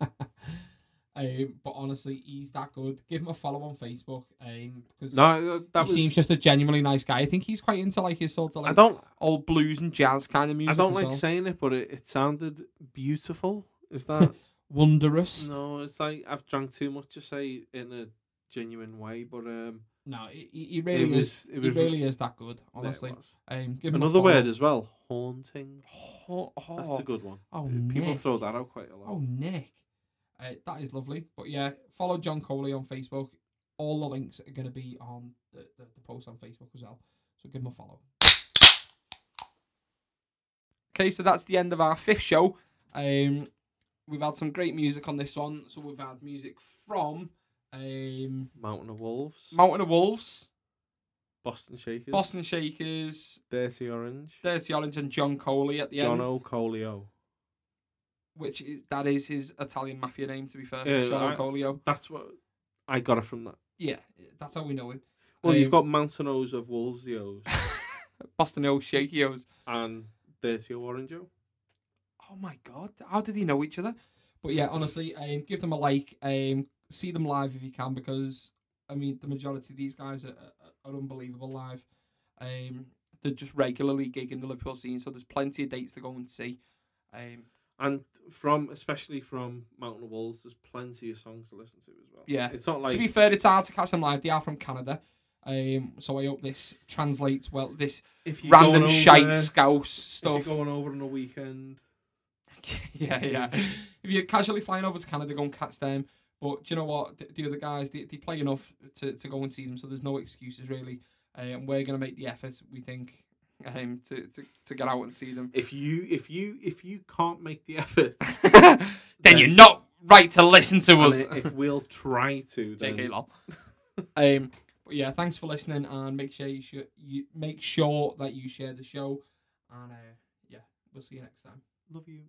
um, but honestly, he's that good. Give him a follow on Facebook, um, because no, that he was... seems just a genuinely nice guy. I think he's quite into like his sort of like I don't... old blues and jazz kind of music. I don't as like well. saying it, but it, it sounded beautiful. Is that wondrous? No, it's like I've drank too much to say in a genuine way, but um, no, he, he really it was, is. It was, he really is that good. Honestly, um, give him another word as well. Haunting. Oh, oh. That's a good one. Oh, people Nick. throw that out quite a lot. Oh, Nick. Uh, that is lovely. But yeah, follow John Coley on Facebook. All the links are going to be on the, the, the post on Facebook as well. So give him a follow. Okay, so that's the end of our fifth show. Um, we've had some great music on this one. So we've had music from um, Mountain of Wolves, Mountain of Wolves, Boston Shakers, Boston Shakers, Dirty Orange, Dirty Orange, and John Coley at the John end. John O'Coleo, which is that is his Italian mafia name. To be fair, uh, John O'Coleo. That's what I got it from that. Yeah, that's how we know him. Well, um, you've got Mountain O's of Wolves, the O's, Boston O's, Shaky O's, and Dirty Orange O. Oh my God! How did they know each other? But yeah, honestly, um, give them a like. Um, see them live if you can, because I mean, the majority of these guys are, are, are unbelievable live. Um, they're just regularly gigging the Liverpool scene, so there's plenty of dates to go and see. Um, and from especially from Mountain of Wolves, there's plenty of songs to listen to as well. Yeah, it's not like to be fair, it's hard to catch them live. They are from Canada. Um, so I hope this translates well. This if you're random over, shite scouse stuff. If you're going over on a weekend. yeah, yeah. If you're casually flying over to Canada, go and catch them. But do you know what? The, the other guys, they, they play enough to, to go and see them, so there's no excuses really. And um, we're gonna make the effort, we think, um, to, to, to get out and see them. If you if you if you can't make the effort, then, then you're not right to listen to us. If we'll try to, then J K lol. um. Yeah, thanks for listening, and make sure you, sh- you make sure that you share the show, and uh, yeah, we'll see you next time. Love you.